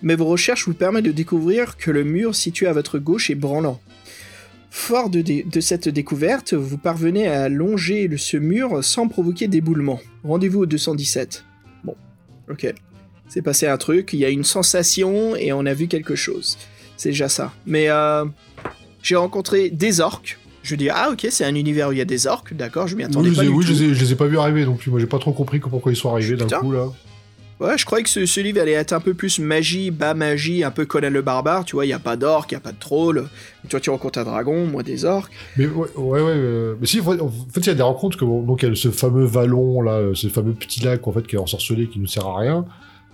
mais vos recherches vous permettent de découvrir que le mur situé à votre gauche est branlant. Fort de, dé- de cette découverte, vous parvenez à longer le, ce mur sans provoquer d'éboulement. Rendez-vous au deux cent dix-sept. Bon, ok. C'est passé un truc, il y a une sensation et on a vu quelque chose. C'est déjà ça. Mais euh, j'ai rencontré des orques. Je dis, ah ok, c'est un univers où il y a des orques, d'accord, je m'y attendais oui, pas ai, du oui, tout. Oui, je, je les ai pas vus arriver non plus, moi j'ai pas trop compris pourquoi ils sont arrivés Putain. D'un coup là. Ouais, je croyais que ce, ce livre allait être un peu plus magie, bas magie, un peu Conan le Barbare, tu vois, il n'y a pas d'orques, il n'y a pas de trolls, tu vois, tu rencontres un dragon, moi des orques. Mais ouais, ouais, ouais euh, mais si, en fait, il y a des rencontres, que, donc il y a ce fameux vallon, là, ce fameux petit lac, en fait, qui est ensorcelé, qui ne sert à rien.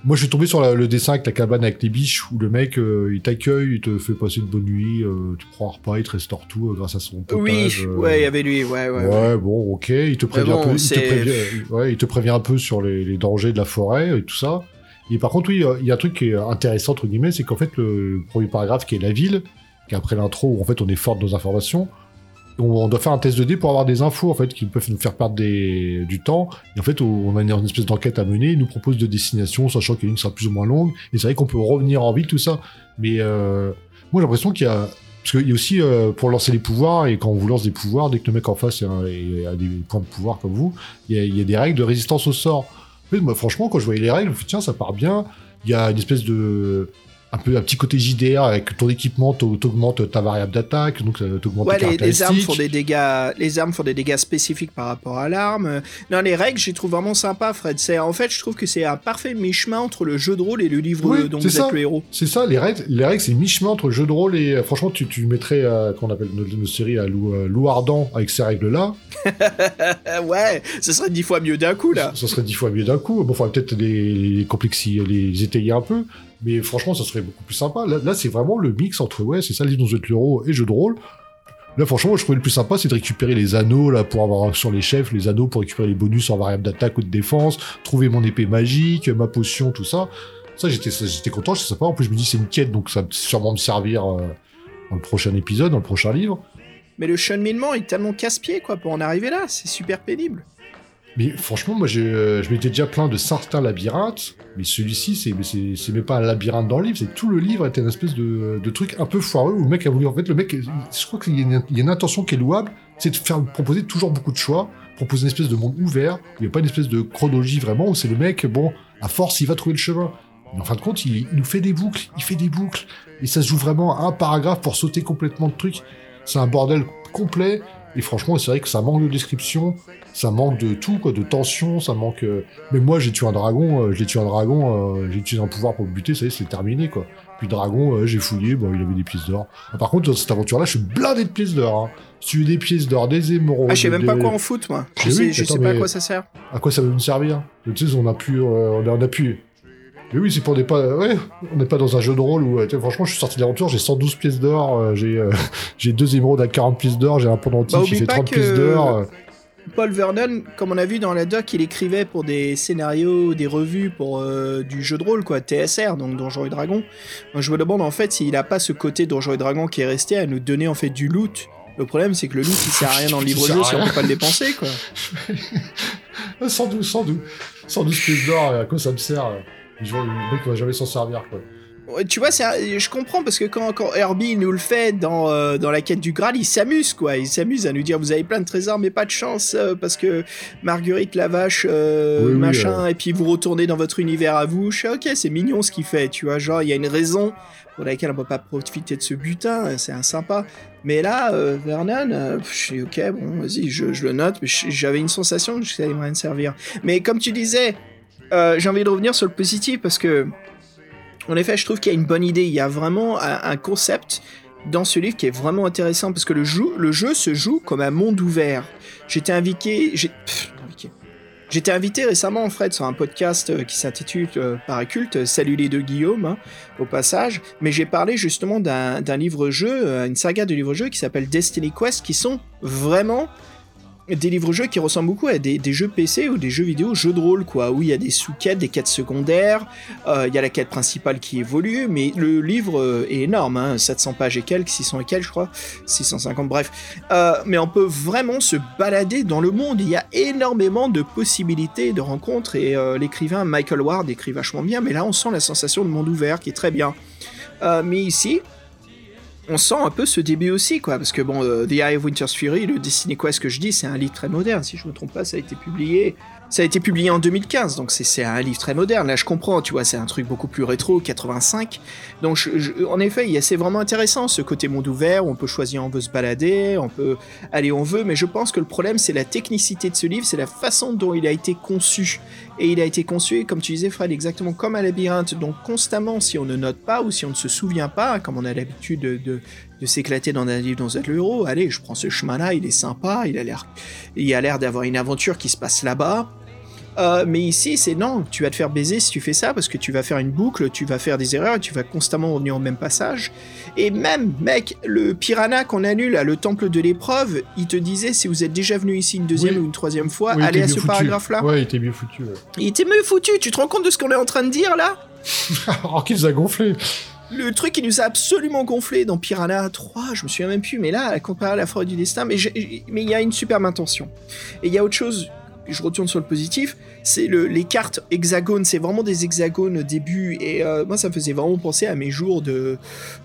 Moi, je suis tombé sur la, le dessin avec la cabane avec les biches, où le mec, euh, il t'accueille, il te fait passer une bonne nuit, euh, tu prends un repas, il te restaure tout euh, grâce à son potage. Oui, euh... ouais, il y avait lui, ouais, ouais. Ouais, ouais. Bon, ok, il te prévient bon, un peu, il te prévient, ouais, il te prévient un peu sur les, les dangers de la forêt et tout ça. Et par contre, oui, il y a un truc qui est intéressant, entre guillemets, c'est qu'en fait, le, le premier paragraphe qui est la ville, qui est après l'intro, où en fait, on est fort de nos informations, on doit faire un test de dés pour avoir des infos en fait qui peuvent nous faire perdre des... du temps. Et en fait, on a une espèce d'enquête à mener. Ils nous proposent deux destinations, sachant qu'il y en a une qui sera plus ou moins longue. Et c'est vrai qu'on peut revenir en ville, tout ça. Mais euh... moi, j'ai l'impression qu'il y a Parce qu'il y a aussi, euh, pour lancer les pouvoirs, et quand on vous lance des pouvoirs, dès que le mec en face hein, a des points de pouvoir comme vous, il y, y a des règles de résistance au sort. En fait, moi, franchement, quand je voyais les règles, tiens, ça part bien. Il y a une espèce de... un peu un petit côté J D R avec ton équipement, t'augmentes ta variable d'attaque, donc t'augmentes ouais, tes caractéristiques. Les armes font des dégâts, les armes font des dégâts spécifiques par rapport à l'arme. Non, les règles, je les trouve vraiment sympas, Fred. C'est, en fait, je trouve que c'est un parfait mi-chemin entre le jeu de rôle et le livre oui, dont vous ça. Êtes le héros. C'est ça, les règles, les règles, c'est mi-chemin entre le jeu de rôle et, franchement, tu, tu mettrais, euh, qu'on appelle nos, nos séries à Lou, euh, Lou Ardant avec ces règles-là. Ouais, ce serait dix fois mieux d'un coup, là. Ce serait dix fois mieux d'un coup. Bon, faudrait peut-être les complexifier, les étayer un peu. Mais franchement, ça serait beaucoup plus sympa. Là, là c'est vraiment le mix entre, ouais, c'est ça, les donjons et l'euro et jeux de rôle. Là, franchement, moi, je trouvais le plus sympa, c'est de récupérer les anneaux, là, pour avoir sur les chefs, les anneaux pour récupérer les bonus en variable d'attaque ou de défense, trouver mon épée magique, ma potion, tout ça. Ça, j'étais, j'étais content, c'est sympa. En plus, je me dis, c'est une quête, donc ça va sûrement me servir euh, dans le prochain épisode, dans le prochain livre. Mais le cheminement est tellement casse-pied, quoi, pour en arriver là. C'est super pénible. Mais franchement, moi, je, je m'étais déjà plaint de certains labyrinthes, mais celui-ci, c'est, c'est, c'est même pas un labyrinthe dans le livre, c'est tout le livre était une espèce de, de truc un peu foireux où le mec a voulu, en fait, le mec, je crois qu'il y a une, il y a une intention qui est louable, c'est de faire proposer toujours beaucoup de choix, proposer une espèce de monde ouvert, où il n'y a pas une espèce de chronologie vraiment, où c'est le mec, bon, à force, il va trouver le chemin. Mais en fin de compte, il, il nous fait des boucles, il fait des boucles, et ça se joue vraiment à un paragraphe pour sauter complètement de trucs. C'est un bordel complet. Et franchement, c'est vrai que ça manque de description, ça manque de tout, quoi, de tension, ça manque... Mais moi, j'ai tué un dragon, euh, j'ai tué un dragon, euh, j'ai utilisé un pouvoir pour le buter, ça y est, c'est terminé, quoi. Puis dragon, euh, j'ai fouillé, bon, il avait des pièces d'or. Ah, par contre, dans cette aventure-là, je suis blindé de pièces d'or, hein. Si j'ai des pièces d'or, des émeraudes... Ah, je sais même des... pas quoi en foutre, moi. Je sais, oui, je attends, sais pas à quoi ça sert. À quoi ça va me servir ? Tu sais, on a pu... Euh, on a, on a pu... Mais oui, c'est pour des pas... Ouais, on n'est pas dans un jeu de rôle où... Euh, franchement, je suis sorti de l'aventure, j'ai cent douze pièces d'or, euh, j'ai, euh, j'ai deux émeraudes à quarante pièces d'or, j'ai un pendentif bah, qui fait trente pièces d'or... Euh... Paul Vernon, comme on a vu dans la doc, il écrivait pour des scénarios, des revues, pour euh, du jeu de rôle, quoi, T S R, donc Donjons et Dragons. Moi, je me demande, en fait, s'il n'a pas ce côté Donjons et Dragons qui est resté à nous donner, en fait, du loot. Le problème, c'est que le loot, il sert à rien dans le livre-jeu si on ne peut pas le dépenser, quoi. cent douze, cent douze, cent douze pièces d'or, à quoi ça me sert euh... le mec va jamais s'en servir, quoi. Ouais, tu vois, c'est un... je comprends, parce que quand, quand Herbie nous le fait dans, euh, dans la quête du Graal, il s'amuse, quoi. Il s'amuse à nous dire, vous avez plein de trésors, mais pas de chance, euh, parce que Marguerite, la vache, euh, oui, machin, oui, euh... et puis vous retournez dans votre univers à vous. Je... Ok, c'est mignon ce qu'il fait, tu vois. Genre, il y a une raison pour laquelle on peut pas profiter de ce butin, c'est un sympa. Mais là, euh, Vernon, euh, je suis ok, bon, vas-y, je, je le note, mais j'avais une sensation que ça allait rien servir. Mais comme tu disais... Euh, j'ai envie de revenir sur le positif parce que, en effet, je trouve qu'il y a une bonne idée. Il y a vraiment un concept dans ce livre qui est vraiment intéressant parce que le jeu, le jeu se joue comme un monde ouvert. J'étais invité, j'ai, pff, invité. J'étais invité récemment, Fred, sur un podcast qui s'intitule euh, Paraculte. Salut les deux Guillaume, hein, au passage. Mais j'ai parlé justement d'un, d'un livre-jeu, une saga de livre-jeu qui s'appelle Destiny Quest, qui sont vraiment des livres-jeux qui ressemblent beaucoup à des, des jeux P C ou des jeux vidéo, jeux de rôle, quoi, où il y a des sous-quêtes, des quêtes secondaires, euh, il y a la quête principale qui évolue, mais le livre est énorme, hein, sept cents pages et quelques, six cents et quelques, je crois, six cent cinquante, bref. Euh, mais on peut vraiment se balader dans le monde, il y a énormément de possibilités de rencontres, et euh, l'écrivain Michael Ward écrit vachement bien, mais là on sent la sensation de monde ouvert, qui est très bien. Euh, mais ici... on sent un peu ce début aussi, quoi, parce que bon, euh, The Eye of Winter's Fury, le Destiny Quest que je dis, c'est un livre très moderne, si je me trompe pas, ça a été publié, ça a été publié en deux mille quinze, donc c'est, c'est un livre très moderne, là je comprends, tu vois, c'est un truc beaucoup plus rétro, quatre-vingt-cinq, donc je, je, en effet, il y a, c'est vraiment intéressant, ce côté monde ouvert, où on peut choisir, on veut se balader, on peut aller où on veut, mais je pense que le problème, c'est la technicité de ce livre, c'est la façon dont il a été conçu, et il a été conçu, comme tu disais, Fred, exactement comme un labyrinthe, donc constamment, si on ne note pas, ou si on ne se souvient pas, comme on a l'habitude de, de De, de s'éclater dans un livre, dans un euro. Allez, je prends ce chemin-là, il est sympa, il a l'air, il a l'air d'avoir une aventure qui se passe là-bas. Euh, mais ici, c'est non, tu vas te faire baiser si tu fais ça, parce que tu vas faire une boucle, tu vas faire des erreurs, tu vas constamment revenir au même passage. Et même, mec, le Piranha qu'on annule à le temple de l'épreuve, il te disait, si vous êtes déjà venu ici une deuxième oui. ou une troisième fois, oui, allez à ce foutu. Paragraphe-là. Ouais, il était mieux foutu. Ouais. Il était mieux foutu, tu te rends compte de ce qu'on est en train de dire, là ? Oh, qu'ils a gonflé. Le truc qui nous a absolument gonflé dans Piranha trois, je me souviens même plus, mais là, comparé à la forêt du destin, mais il mais y a une superbe intention. Et il y a autre chose je retourne sur le positif, c'est le, les cartes hexagones, c'est vraiment des hexagones début, et euh, moi ça me faisait vraiment penser à mes jours de,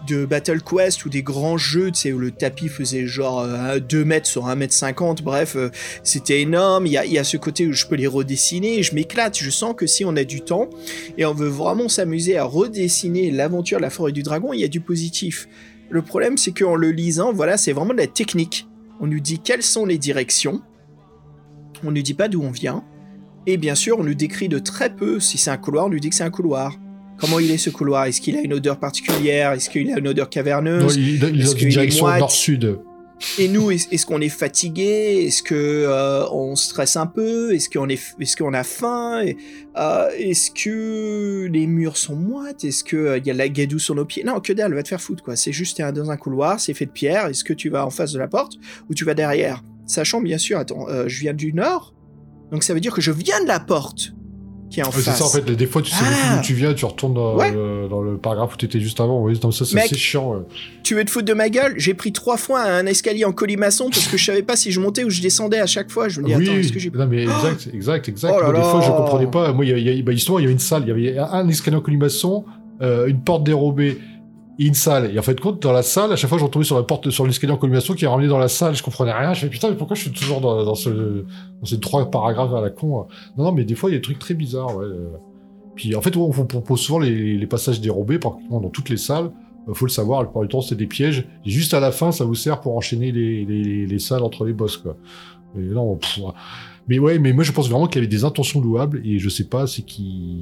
de Battle Quest ou des grands jeux, tu sais, où le tapis faisait genre euh, deux mètres sur un mètre cinquante, bref, euh, c'était énorme, il y a, y a ce côté où je peux les redessiner, et je m'éclate, je sens que si on a du temps, et on veut vraiment s'amuser à redessiner l'aventure, la forêt du dragon, il y a du positif. Le problème, c'est qu'en le lisant, voilà, c'est vraiment de la technique. On nous dit quelles sont les directions, on ne dit pas d'où on vient, et bien sûr, on nous décrit de très peu. Si c'est un couloir, on nous dit que c'est un couloir. Comment il est ce couloir ? Est-ce qu'il a une odeur particulière ? Est-ce qu'il a une odeur caverneuse ? Non, il, il, Est-ce qu'il direction est nord-sud. Et nous, est-ce qu'on est fatigué ? Est-ce que euh, on stresse un peu ? Est-ce qu'on est, est-ce qu'on a faim ? Et, euh, est-ce que les murs sont moites ? Est-ce que il euh, y a la gadoue sur nos pieds ? Non, que dalle, va te faire foutre quoi. C'est juste t'es dans un couloir, c'est fait de pierre. Est-ce que tu vas en face de la porte ou tu vas derrière ? Sachant bien sûr, attends, euh, je viens du nord, donc ça veut dire que je viens de la porte qui est en oui, face. C'est ça en fait. Des fois, tu sais ah. d'où tu viens, tu retournes dans, ouais. le, dans le paragraphe où t'étais juste avant. Oui, donc ça, c'est, Mec, c'est chiant. Ouais. Tu veux te foutre de ma gueule ? J'ai pris trois fois un escalier en colimaçon parce que je savais pas si je montais ou je descendais à chaque fois. Je me dis oui, attends, est-ce que j'ai non mais exact, oh exact, exact. Oh moi, des fois, je comprenais pas. Moi, il y, y, bah, histoire, il y avait une salle, il y avait un escalier en colimaçon, euh, une porte dérobée. Une salle. Et en fait, compte, dans la salle, à chaque fois, je retombais sur la porte, sur l'escalier en colimaçon qui est ramené dans la salle. Je comprenais rien. Je fais putain, mais pourquoi je suis toujours dans, dans ce, dans ces trois paragraphes à la con? Non, non, mais des fois, il y a des trucs très bizarres, ouais. Puis, en fait, on vous propose souvent les, les passages dérobés, pratiquement dans toutes les salles. Faut le savoir, la plupart du temps, c'est des pièges. Et juste à la fin, ça vous sert pour enchaîner les, les, les salles entre les boss, quoi. Mais non, pff. Mais ouais, mais moi, je pense vraiment qu'il y avait des intentions louables et je sais pas, c'est qui...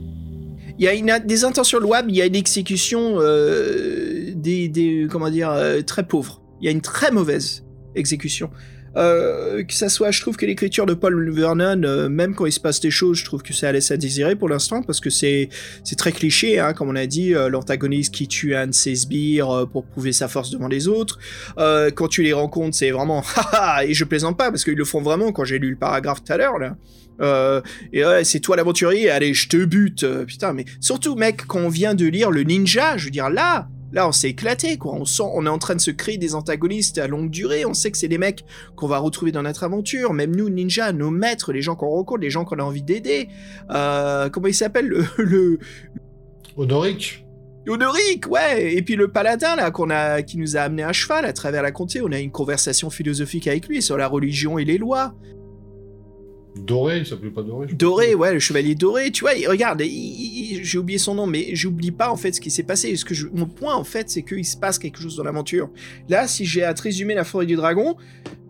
Il y a une, des intentions louables, il y a une exécution euh, des, des, comment dire, euh, très pauvre. Il y a une très mauvaise exécution. Euh, que ça soit, je trouve que l'écriture de Paul Vernon, euh, même quand il se passe des choses, je trouve que ça laisse à désirer pour l'instant, parce que c'est, c'est très cliché, hein, comme on a dit, euh, l'antagoniste qui tue un de ses sbires euh, pour prouver sa force devant les autres. Euh, quand tu les rencontres, c'est vraiment, haha, et je plaisante pas, parce qu'ils le font vraiment quand j'ai lu le paragraphe tout à l'heure, là. Euh, et ouais, c'est toi l'aventurier, allez, je te bute, euh, putain, mais surtout, mec, quand on vient de lire le ninja, je veux dire, là, là, on s'est éclaté, quoi. On sent, on est en train de se créer des antagonistes à longue durée. On sait que c'est des mecs qu'on va retrouver dans notre aventure. Même nous, ninja, nos maîtres, les gens qu'on rencontre, les gens qu'on a envie d'aider. Euh, comment il s'appelle le, le... Honoric. Honoric, ouais. Et puis le paladin, là, qu'on a, qui nous a amené à cheval à travers la comté. On a une conversation philosophique avec lui sur la religion et les lois. Doré, il s'appelait pas Doré. Doré, ouais, le chevalier Doré, tu vois, il, regarde, il, il, j'ai oublié son nom, mais j'oublie pas, en fait, ce qui s'est passé. Ce que je, mon point, en fait, c'est qu'il se passe quelque chose dans l'aventure. Là, si j'ai à te résumer la forêt du dragon,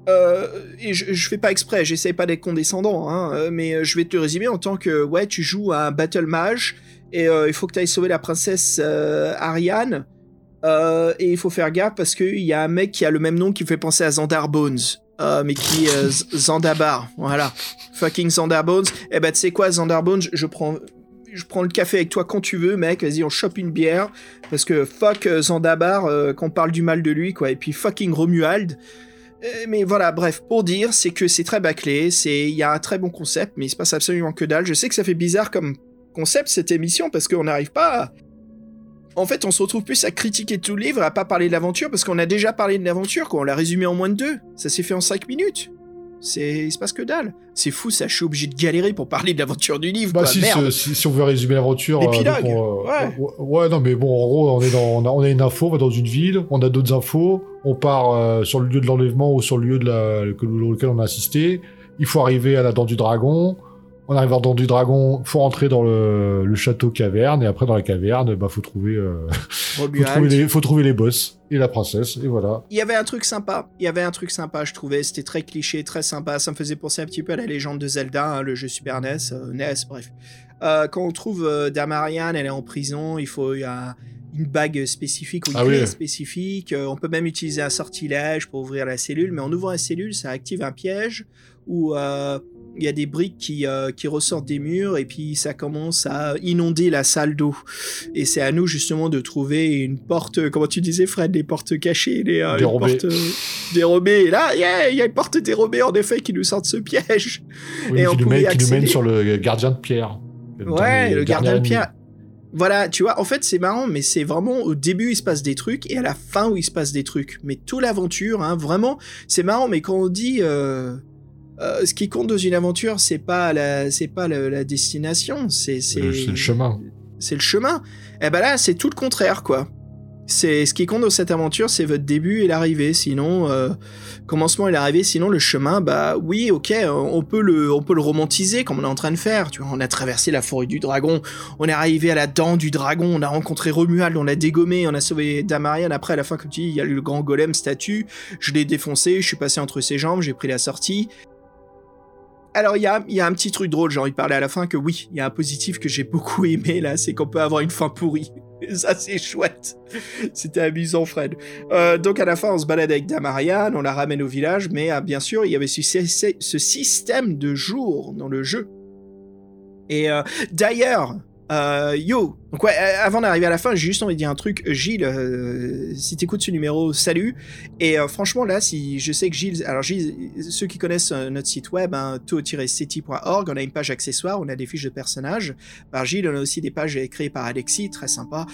euh, et je, je fais pas exprès, j'essaie pas d'être condescendant, hein, mais je vais te le résumer en tant que, ouais, tu joues à un battle mage, et euh, il faut que t'ailles sauver la princesse euh, Ariane, euh, et il faut faire gaffe parce qu'il y a un mec qui a le même nom qui me fait penser à Xandar Bones. Euh, mais qui euh, Zandabar, voilà, fucking Zandarbones. Eh ben tu sais quoi Zandarbones, je prends, je prends le café avec toi quand tu veux, mec. Vas-y, on chope une bière parce que fuck euh, Zandabar, euh, qu'on parle du mal de lui, quoi. Et puis fucking Romuald. Euh, mais voilà, bref, pour dire, c'est que c'est très bâclé, c'est, il y a un très bon concept, mais il se passe absolument que dalle. Je sais que ça fait bizarre comme concept cette émission parce qu'on n'arrive pas. À... En fait, on se retrouve plus à critiquer tout le livre et à pas parler de l'aventure, parce qu'on a déjà parlé de l'aventure, quoi. On l'a résumé en moins de deux. Ça s'est fait en cinq minutes. C'est... Il se passe que dalle. C'est fou, ça. Je suis obligé de galérer pour parler de l'aventure du livre, bah, quoi. Si, merde. Si, si on veut résumer l'aventure... L'épilogue, euh, donc, euh, ouais. Euh, ouais, non, mais bon, en gros, on, est dans, on, a, on a une info, on va dans une ville, on a d'autres infos, on part euh, sur le lieu de l'enlèvement ou sur le lieu de la, auquel on a assisté, il faut arriver à la dent du dragon... On arrive dans du dragon, faut rentrer dans le, le château caverne, et après dans la caverne, bah faut trouver, euh, faut, trouver les, faut trouver les boss et la princesse, et voilà. Il y avait un truc sympa, il y avait un truc sympa, je trouvais, c'était très cliché, très sympa, ça me faisait penser un petit peu à la légende de Zelda, hein, le jeu Super N E S, euh, N E S, bref. Euh, quand on trouve euh, Dame Ariane, elle est en prison, il faut... Euh, une bague spécifique ou une ah clé oui. spécifique. Euh, on peut même utiliser un sortilège pour ouvrir la cellule, mais en ouvrant la cellule, ça active un piège où il euh, y a des briques qui, euh, qui ressortent des murs et puis ça commence à inonder la salle d'eau. Et c'est à nous justement de trouver une porte, comment tu disais Fred, les portes cachées, les euh, dérobées. Portes euh, dérobées. Et là, il yeah, y a une porte dérobée en effet qui nous sort de ce piège. Oui, et qui, on nous mène, qui nous mène sur le gardien de pierre. Ouais, le gardien de pierre. Voilà, tu vois, en fait, c'est marrant, mais c'est vraiment au début, il se passe des trucs, et à la fin, où il se passe des trucs. Mais toute l'aventure, hein, vraiment, c'est marrant, mais quand on dit... Euh, Euh, ce qui compte dans une aventure, c'est pas la, c'est pas la, la destination, c'est, c'est, euh, c'est le chemin. C'est le chemin. Et ben là, c'est tout le contraire, quoi. C'est ce qui compte dans cette aventure, c'est votre début et l'arrivée. Sinon, euh, commencement et l'arrivée. Sinon, le chemin, bah oui, ok, on peut le, on peut le romantiser comme on est en train de faire. Tu vois, on a traversé la forêt du dragon, on est arrivé à la dent du dragon, on a rencontré Romuald, on l'a dégommé, on a sauvé Dame Ariane. Après, à la fin, comme tu dis, il y a le grand golem statue. Je l'ai défoncé, je suis passé entre ses jambes, j'ai pris la sortie. Alors, il y a, y a un petit truc drôle, j'ai envie de parler à la fin, que oui, il y a un positif que j'ai beaucoup aimé, là, c'est qu'on peut avoir une fin pourrie. Ça, c'est chouette. C'était amusant, Fred. Euh, donc, à la fin, on se balade avec Dame Ariane, on la ramène au village, mais ah, bien sûr, il y avait ce, ce, ce système de jours dans le jeu. Et euh, d'ailleurs, euh, yo, donc ouais, avant d'arriver à la fin, j'ai juste envie de dire un truc. Gilles, euh, si t'écoutes ce numéro, salut. Et euh, franchement, là, si je sais que Gilles... Alors, Gilles, ceux qui connaissent euh, notre site web, hein, to tiret ceti point org, on a une page accessoires, on a des fiches de personnages. Par Gilles, on a aussi des pages créées par Alexis, très sympa.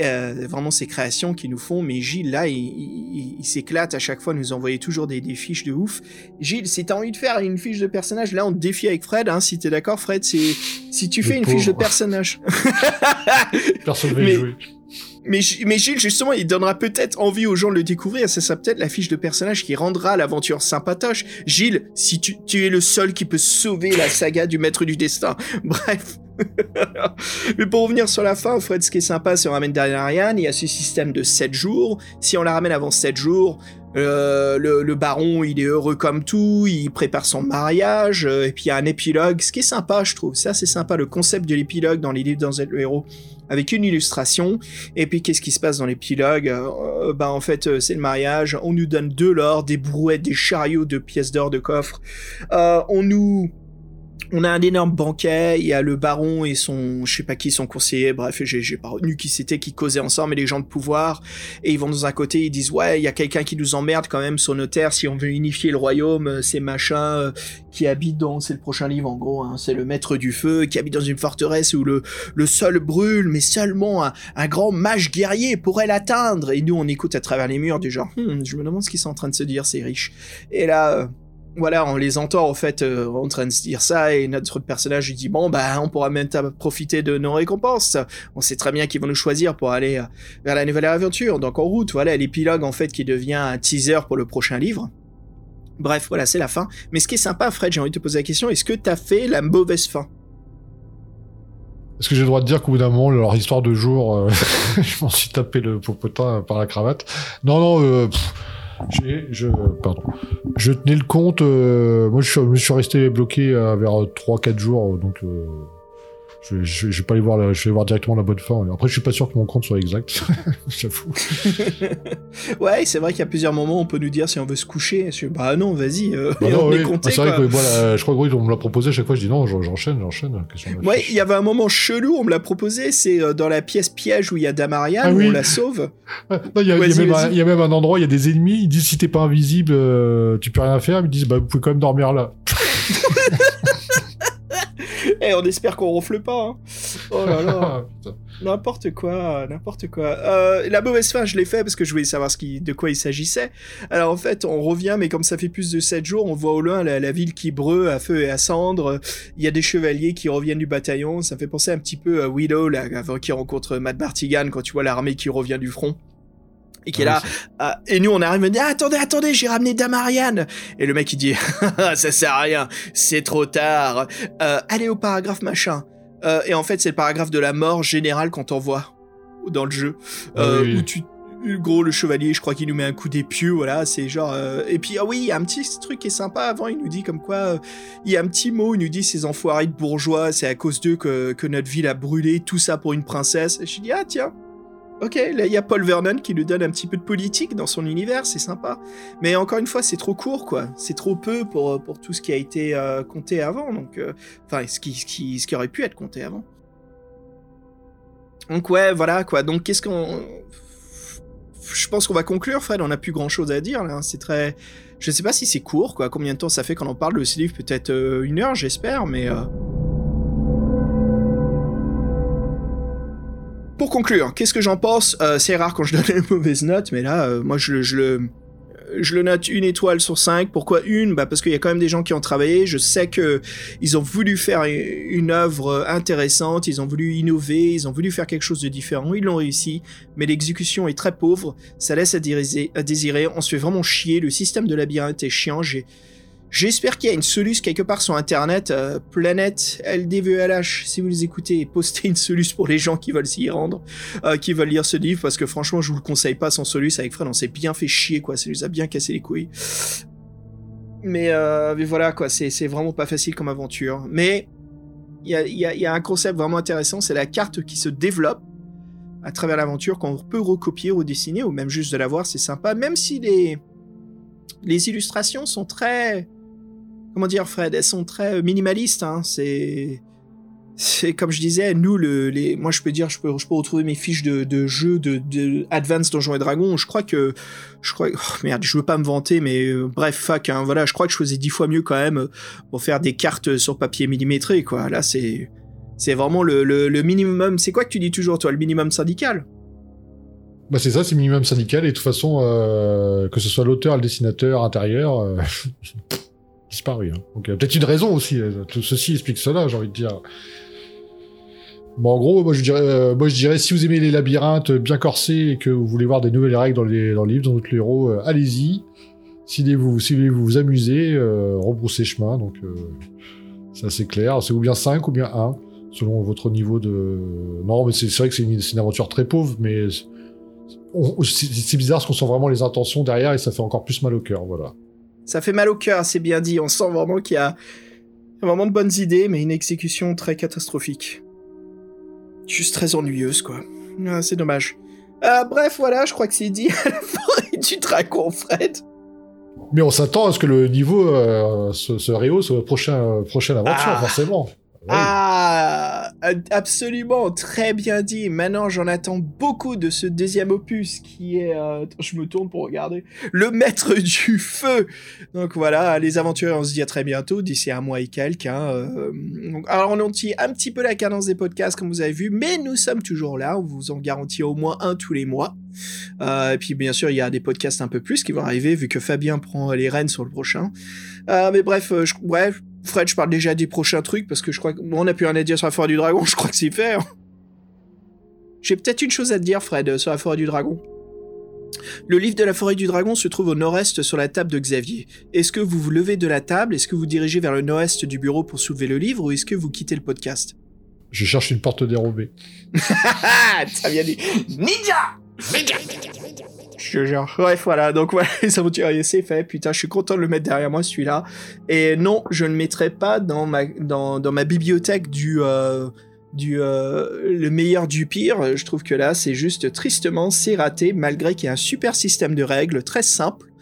Euh, vraiment, ces créations qu'ils nous font. Mais Gilles, là, il, il, il s'éclate à chaque fois, nous envoyer toujours des, des fiches de ouf. Gilles, si t'as envie de faire une fiche de personnage, là, on te défie avec Fred, hein, si t'es d'accord, Fred, c'est... Si tu fais Le une pauvre. fiche de personnage... Personne ne veut y jouer. Mais, mais Gilles, justement, il donnera peut-être envie aux gens de le découvrir. Ça sera peut-être la fiche de personnage qui rendra l'aventure sympatoche. Gilles, si tu, tu es le seul qui peut sauver la saga du maître du destin. Bref. Mais pour revenir sur la fin, Fred, ce qui est sympa, c'est qu'on ramène derrière Ariane. Il y a ce système de sept jours. Si on la ramène avant sept jours... Euh, le, le baron, il est heureux comme tout, il prépare son mariage, euh, et puis il y a un épilogue, ce qui est sympa, je trouve. Ça, c'est sympa, le concept de l'épilogue dans les livres dans le héros, avec une illustration. Et puis, qu'est-ce qui se passe dans l'épilogue? euh, Bah, en fait, euh, c'est le mariage. On nous donne de l'or, des brouettes, des chariots, de pièces d'or, de coffres. Euh, on nous... On a un énorme banquet, il y a le baron et son, je sais pas qui, son conseiller, bref, j'ai, j'ai pas retenu qui c'était, qui causaient ensemble, et les gens de pouvoir, et ils vont dans un côté, ils disent, ouais, il y a quelqu'un qui nous emmerde quand même sur nos terres, si on veut unifier le royaume, c'est machin qui habite dans, c'est le prochain livre en gros, hein, c'est le maître du feu, qui habite dans une forteresse où le, le sol brûle, mais seulement un, un grand mage guerrier pourrait l'atteindre, et nous on écoute à travers les murs du genre, hmm, je me demande ce qu'ils sont en train de se dire, ces riches, et là... Voilà, on les entend en fait euh, en train de se dire ça, et notre personnage lui dit bon bah on pourra même profiter de nos récompenses. On sait très bien qu'ils vont nous choisir pour aller euh, vers la nouvelle aventure. Donc en route, voilà l'épilogue en fait qui devient un teaser pour le prochain livre. Bref, voilà c'est la fin. Mais ce qui est sympa, Fred, j'ai envie de te poser la question, est-ce que t'as fait la mauvaise fin? Est-ce que j'ai le droit de dire qu'au bout d'un moment, leur histoire de jour, euh, je m'en suis tapé le popotin par la cravate. Non non. Euh, J'ai, je, pardon. Je tenais le compte. Euh, moi, je, je suis resté bloqué euh, vers trois quatre jours, donc euh, je, je, je vais pas aller voir. La, je vais voir directement la bonne fin. Après, je suis pas sûr que mon compte soit exact. J'avoue. Ouais, c'est vrai qu'il y a plusieurs moments où on peut nous dire si on veut se coucher. Je, bah non, vas-y. Euh, bah non, on oui. est compté, ah, c'est quoi. Vrai que voilà, je crois que oui, on me l'a proposé à chaque fois. Je dis non, j'enchaîne, j'enchaîne. Ouais, il y avait un moment chelou. On me l'a proposé. C'est euh, dans la pièce piège où il y a Dame Ariane, ah, oui. on la sauve. Il y, y, y a même un endroit, il y a des ennemis, ils disent si t'es pas invisible, euh, tu peux rien faire, ils disent bah vous pouvez quand même dormir là. Eh, on espère qu'on ronfle pas. Hein. Oh là là. N'importe quoi, n'importe quoi. Euh, la mauvaise fin, je l'ai fait parce que je voulais savoir ce qui, de quoi il s'agissait. Alors en fait, on revient, mais comme ça fait plus de sept jours, on voit au loin la, la ville qui brûle à feu et à cendre. Il y a des chevaliers qui reviennent du bataillon. Ça me fait penser un petit peu à Willow, là, avant qu'il rencontre Matt Bartigan, quand tu vois l'armée qui revient du front. Et qui est là, ah, et nous on arrive, on dit ah, attendez, attendez, j'ai ramené Dame Ariane. Et le mec il dit, ça sert à rien, c'est trop tard, euh, allez au paragraphe machin. Euh, et en fait c'est le paragraphe de la mort générale qu'on t'envoie dans le jeu, euh, oui. où tu... Gros, le chevalier, je crois qu'il nous met un coup d'épieu, voilà, c'est genre... Euh... Et puis, ah oui, il y a un petit truc qui est sympa, avant, il nous dit comme quoi... Euh... Il y a un petit mot, il nous dit, ces enfoirés de bourgeois, c'est à cause d'eux que, que notre ville a brûlé, tout ça pour une princesse. Et je dis, ah tiens, ok, là, il y a Paul Vernon qui nous donne un petit peu de politique dans son univers, c'est sympa. Mais encore une fois, c'est trop court, quoi. C'est trop peu pour, pour tout ce qui a été euh, compté avant, donc... Euh... Enfin, ce qui, ce, qui, ce qui aurait pu être compté avant. Donc ouais, voilà, quoi. Donc qu'est-ce qu'on... Je pense qu'on va conclure, Fred, on n'a plus grand-chose à dire, là, c'est très... Je sais pas si c'est court, quoi, combien de temps ça fait qu'on en parle de ce livre, peut-être euh, une heure, j'espère, mais... Euh... Pour conclure, qu'est-ce que j'en pense euh, c'est rare quand je donne une mauvaise note, mais là, euh, moi, je le... Je le... je le note une étoile sur cinq. Pourquoi une? Bah parce qu'il y a quand même des gens qui ont travaillé. Je sais que ils ont voulu faire une œuvre intéressante, ils ont voulu innover, ils ont voulu faire quelque chose de différent. Ils l'ont réussi, mais l'exécution est très pauvre. Ça laisse à désirer. À désirer. On se fait vraiment chier. Le système de labyrinthe est chiant. J'ai J'espère qu'il y a une soluce quelque part sur internet, euh, Planète L D V L H, si vous les écoutez, postez une soluce pour les gens qui veulent s'y rendre, euh, qui veulent lire ce livre, parce que franchement, je vous le conseille pas sans soluce. Avec Fred, on s'est bien fait chier, quoi, ça nous a bien cassé les couilles. Mais, euh, mais voilà, quoi, c'est, c'est vraiment pas facile comme aventure. Mais il y a, y a, y a un concept vraiment intéressant, c'est la carte qui se développe à travers l'aventure, qu'on peut recopier, redessiner, ou même juste de la voir, c'est sympa, même si les, les illustrations sont très... Comment dire, Fred, elles sont très minimalistes, hein. C'est, c'est comme je disais, nous, le, les, moi, je peux dire, je peux, je peux retrouver mes fiches de, de jeux de, de Advanced Donjons et Dragons. Je crois que, je crois, oh merde, je veux pas me vanter, mais euh, bref, fuck, hein. Voilà, je crois que je faisais dix fois mieux quand même pour faire des cartes sur papier millimétré, quoi. Là, c'est, c'est vraiment le, le, le minimum. C'est quoi que tu dis toujours, toi, le minimum syndical? Bah c'est ça, c'est minimum syndical. Et de toute façon, euh, que ce soit l'auteur, le dessinateur, intérieur. Euh... disparu. Hein. Donc, peut-être une raison aussi. Tout ceci explique cela, j'ai envie de dire. Bon, en gros, moi je dirais, euh, moi je dirais, si vous aimez les labyrinthes bien corsés et que vous voulez voir des nouvelles règles dans les dans les livres, dans d'autres héros, euh, allez-y. Si vous, si vous vous amusez, euh, rebroussez chemin. Donc, euh, c'est assez clair. C'est ou bien cinq ou bien un, selon votre niveau de. Non, mais c'est, c'est vrai que c'est une, c'est une aventure très pauvre, mais on, c'est, c'est bizarre parce qu'on sent vraiment les intentions derrière et ça fait encore plus mal au cœur. Voilà. Ça fait mal au cœur, c'est bien dit. On sent vraiment qu'il y a vraiment de bonnes idées, mais une exécution très catastrophique. Juste très ennuyeuse, quoi. Ah, c'est dommage. Euh, bref, voilà, je crois que c'est dit à la forêt du dragon, Fred. Mais on s'attend à ce que le niveau euh, se, se rehausse au prochain, prochaine aventure, ah. forcément. Oui. Ah, absolument, très bien dit. Maintenant, j'en attends beaucoup de ce deuxième opus qui est... Euh... Attends, je me tourne pour regarder. Le Maître du Feu. Donc voilà, les aventuriers, on se dit à très bientôt, d'ici un mois et quelques. Hein, euh... Donc, alors, on entier un petit peu la cadence des podcasts, comme vous avez vu, mais nous sommes toujours là. On vous en garantit au moins un tous les mois. Euh, et puis, bien sûr, il y a des podcasts un peu plus qui vont arriver, vu que Fabien prend les rênes sur le prochain. Euh, mais bref, je... ouais... Fred, je parle déjà des prochains trucs parce que je crois qu'on n'a plus rien à dire sur la forêt du dragon, je crois que c'est fait. Hein. J'ai peut-être une chose à te dire, Fred, sur la forêt du dragon. Le livre de la forêt du dragon se trouve au nord-est sur la table de Xavier. Est-ce que vous vous levez de la table? Est-ce que vous dirigez vers le nord-est du bureau pour soulever le livre ou est-ce que vous quittez le podcast? Je cherche une porte dérobée. Ça vient du... Ninja! Ninja! Je jure. Bref, voilà. Donc voilà, les aventuriers, c'est fait. Putain, je suis content de le mettre derrière moi, celui-là. Et non, je ne le mettrai pas dans ma, dans, dans ma bibliothèque du... Euh, du euh, le meilleur du pire. Je trouve que là, c'est juste tristement, c'est raté, malgré qu'il y a un super système de règles, très simple,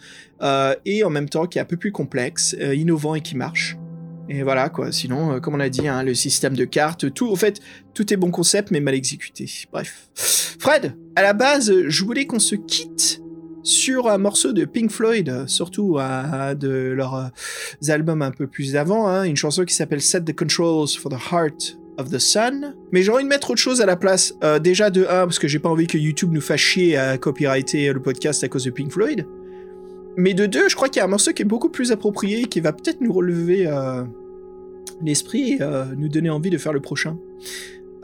euh, et en même temps qui est un peu plus complexe, euh, innovant et qui marche. Et voilà, quoi. Sinon, euh, comme on a dit, hein, le système de cartes, tout, en fait, tout est bon concept, mais mal exécuté. Bref. Fred, à la base, je voulais qu'on se quitte sur un morceau de Pink Floyd, surtout euh, de leurs euh, albums un peu plus avant, hein, une chanson qui s'appelle « Set the Controls for the Heart of the Sun ». Mais j'ai envie de mettre autre chose à la place. Euh, déjà de un, parce que j'ai pas envie que YouTube nous fasse chier à copyrighter le podcast à cause de Pink Floyd. Mais de deux, je crois qu'il y a un morceau qui est beaucoup plus approprié, qui va peut-être nous relever euh, l'esprit et euh, nous donner envie de faire le prochain.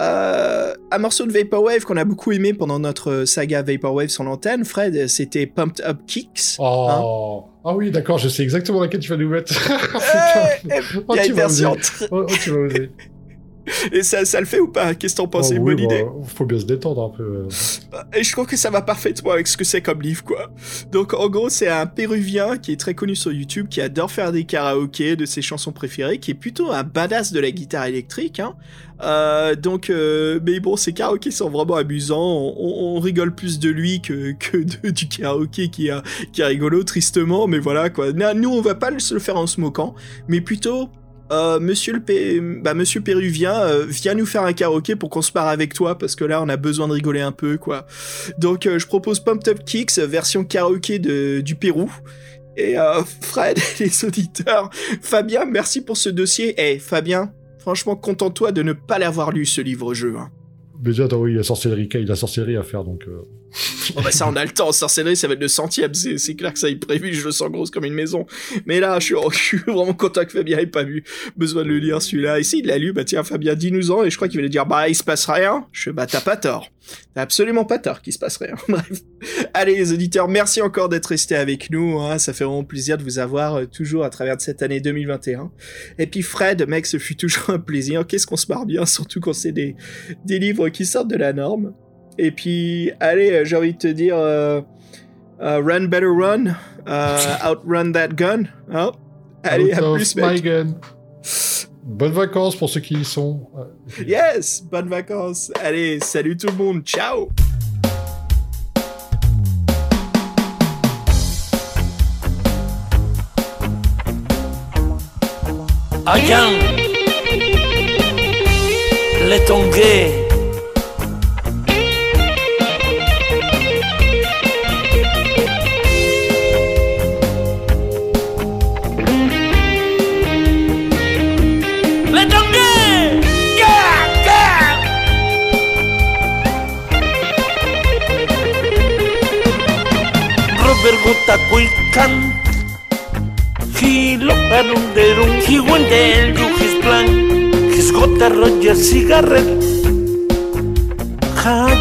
Euh, un morceau de Vaporwave qu'on a beaucoup aimé pendant notre saga Vaporwave sur l'antenne, Fred, c'était Pumped Up Kicks. Oh. Hein. Ah oui, d'accord, je sais exactement laquelle tu vas nous mettre. Il y a une version... Oh, tu vas oser. Et ça, ça le fait ou pas? Qu'est-ce que t'en penses? Oh, oui, bonne bah, idée. Faut bien se détendre un peu. Et je crois que ça va parfaitement avec ce que c'est comme livre, quoi. Donc, en gros, c'est un Péruvien qui est très connu sur YouTube, qui adore faire des karaokés de ses chansons préférées, qui est plutôt un badass de la guitare électrique, hein. Euh, donc, euh, mais bon, ces karaokés sont vraiment amusants. On, on, on rigole plus de lui que, que de, du karaoké qui est qui a rigolo, tristement. Mais voilà, quoi. Nous, on va pas se le faire en se moquant, mais plutôt... Euh, monsieur le P... bah, monsieur Péruvien, euh, viens nous faire un karaoké pour qu'on se barre avec toi parce que là on a besoin de rigoler un peu, quoi. Donc euh, je propose Pumped Up Kicks version karaoké de... du Pérou. Et euh, Fred et les auditeurs, Fabien, merci pour ce dossier. Eh hey, Fabien, franchement contente-toi de ne pas l'avoir lu ce livre jeu. Hein. Mais attends, oui, il y a sorcellerie, il y a sorcellerie à faire donc. Euh... Oh bah ça, on a le temps, Sorcellerie, ça va être le centième, c'est, c'est clair que ça est prévu, je le sens grosse comme une maison. Mais là, je suis, oh, je suis vraiment content que Fabien ait pas vu besoin de le lire celui-là. Et s'il l'a lu, bah tiens, Fabien, dis-nous-en, et je crois qu'il voulait dire, bah il se passe rien. Je fais, bah t'as pas tort. T'as absolument pas tort qu'il se passe rien. Bref. Allez les auditeurs, merci encore d'être restés avec nous, hein. Ça fait vraiment plaisir de vous avoir euh, toujours à travers de cette année deux mille vingt et un. Et puis Fred, mec, ce fut toujours un plaisir. Qu'est-ce qu'on se marre bien, surtout quand c'est des, des livres qui sortent de la norme. Et puis, allez, j'ai envie de te dire, euh, euh, run better run, euh, outrun that gun. Hein, allez, out à plus, mec. Gun. Bonnes vacances pour ceux qui y sont. Yes, bonnes vacances. Allez, salut tout le monde, ciao. Again, les Tongués. Roberta Williams, he looked around the room, he went there to his plan, he's got a Roger cigarette, he got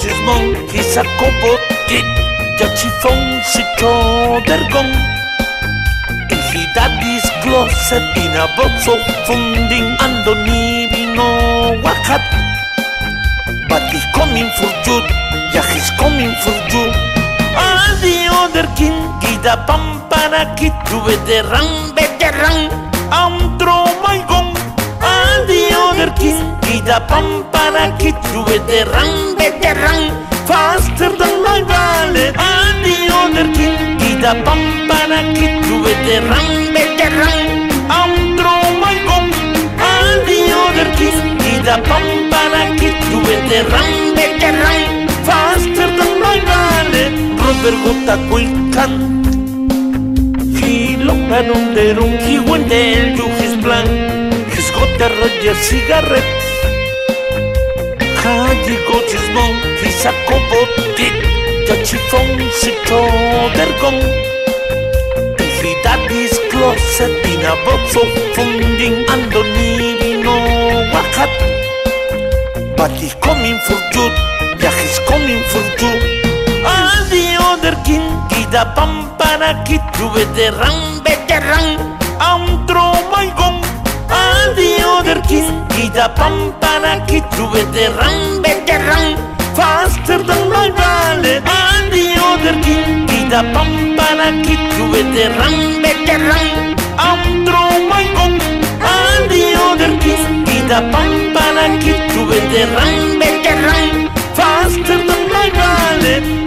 his mom, he's a cowboy kid, that she found each other gone, in his daddy's closet in a box of funding, and don't even know what happened, but he's coming for you, yeah he's coming for you. All the other king, get a pampara kid, to veteran, veteran, I'm throw my gun. All the other king, get a pampara kid, to veteran, veteran, faster than my ballet. All the other king, get a pampara kid, to veteran, veteran, I'm throw my gun. All the other king, get a pampara kid, to veteran, veteran. Faster than my ballet, Robert got a quick cut. He looked around the room, he went there to his plan. He's got a Roger cigarette. He got his mom, he's a cowboy kid. That she found each other gone. And he daddy's closet in a box of funding, and don't even know what happened. But he's coming for good. Yeah, he's coming for you. All the other king, get a pampara kid, you veteran, veteran, I'm throw my gun. All the other king, get a pampara kid, you veteran, veteran, faster than my ballet. All the other king, get a pampara kid, you veteran, veteran, I'm throw my gun. All the other king, get a pampara kid, you veteran, veteran, faster than my ballet.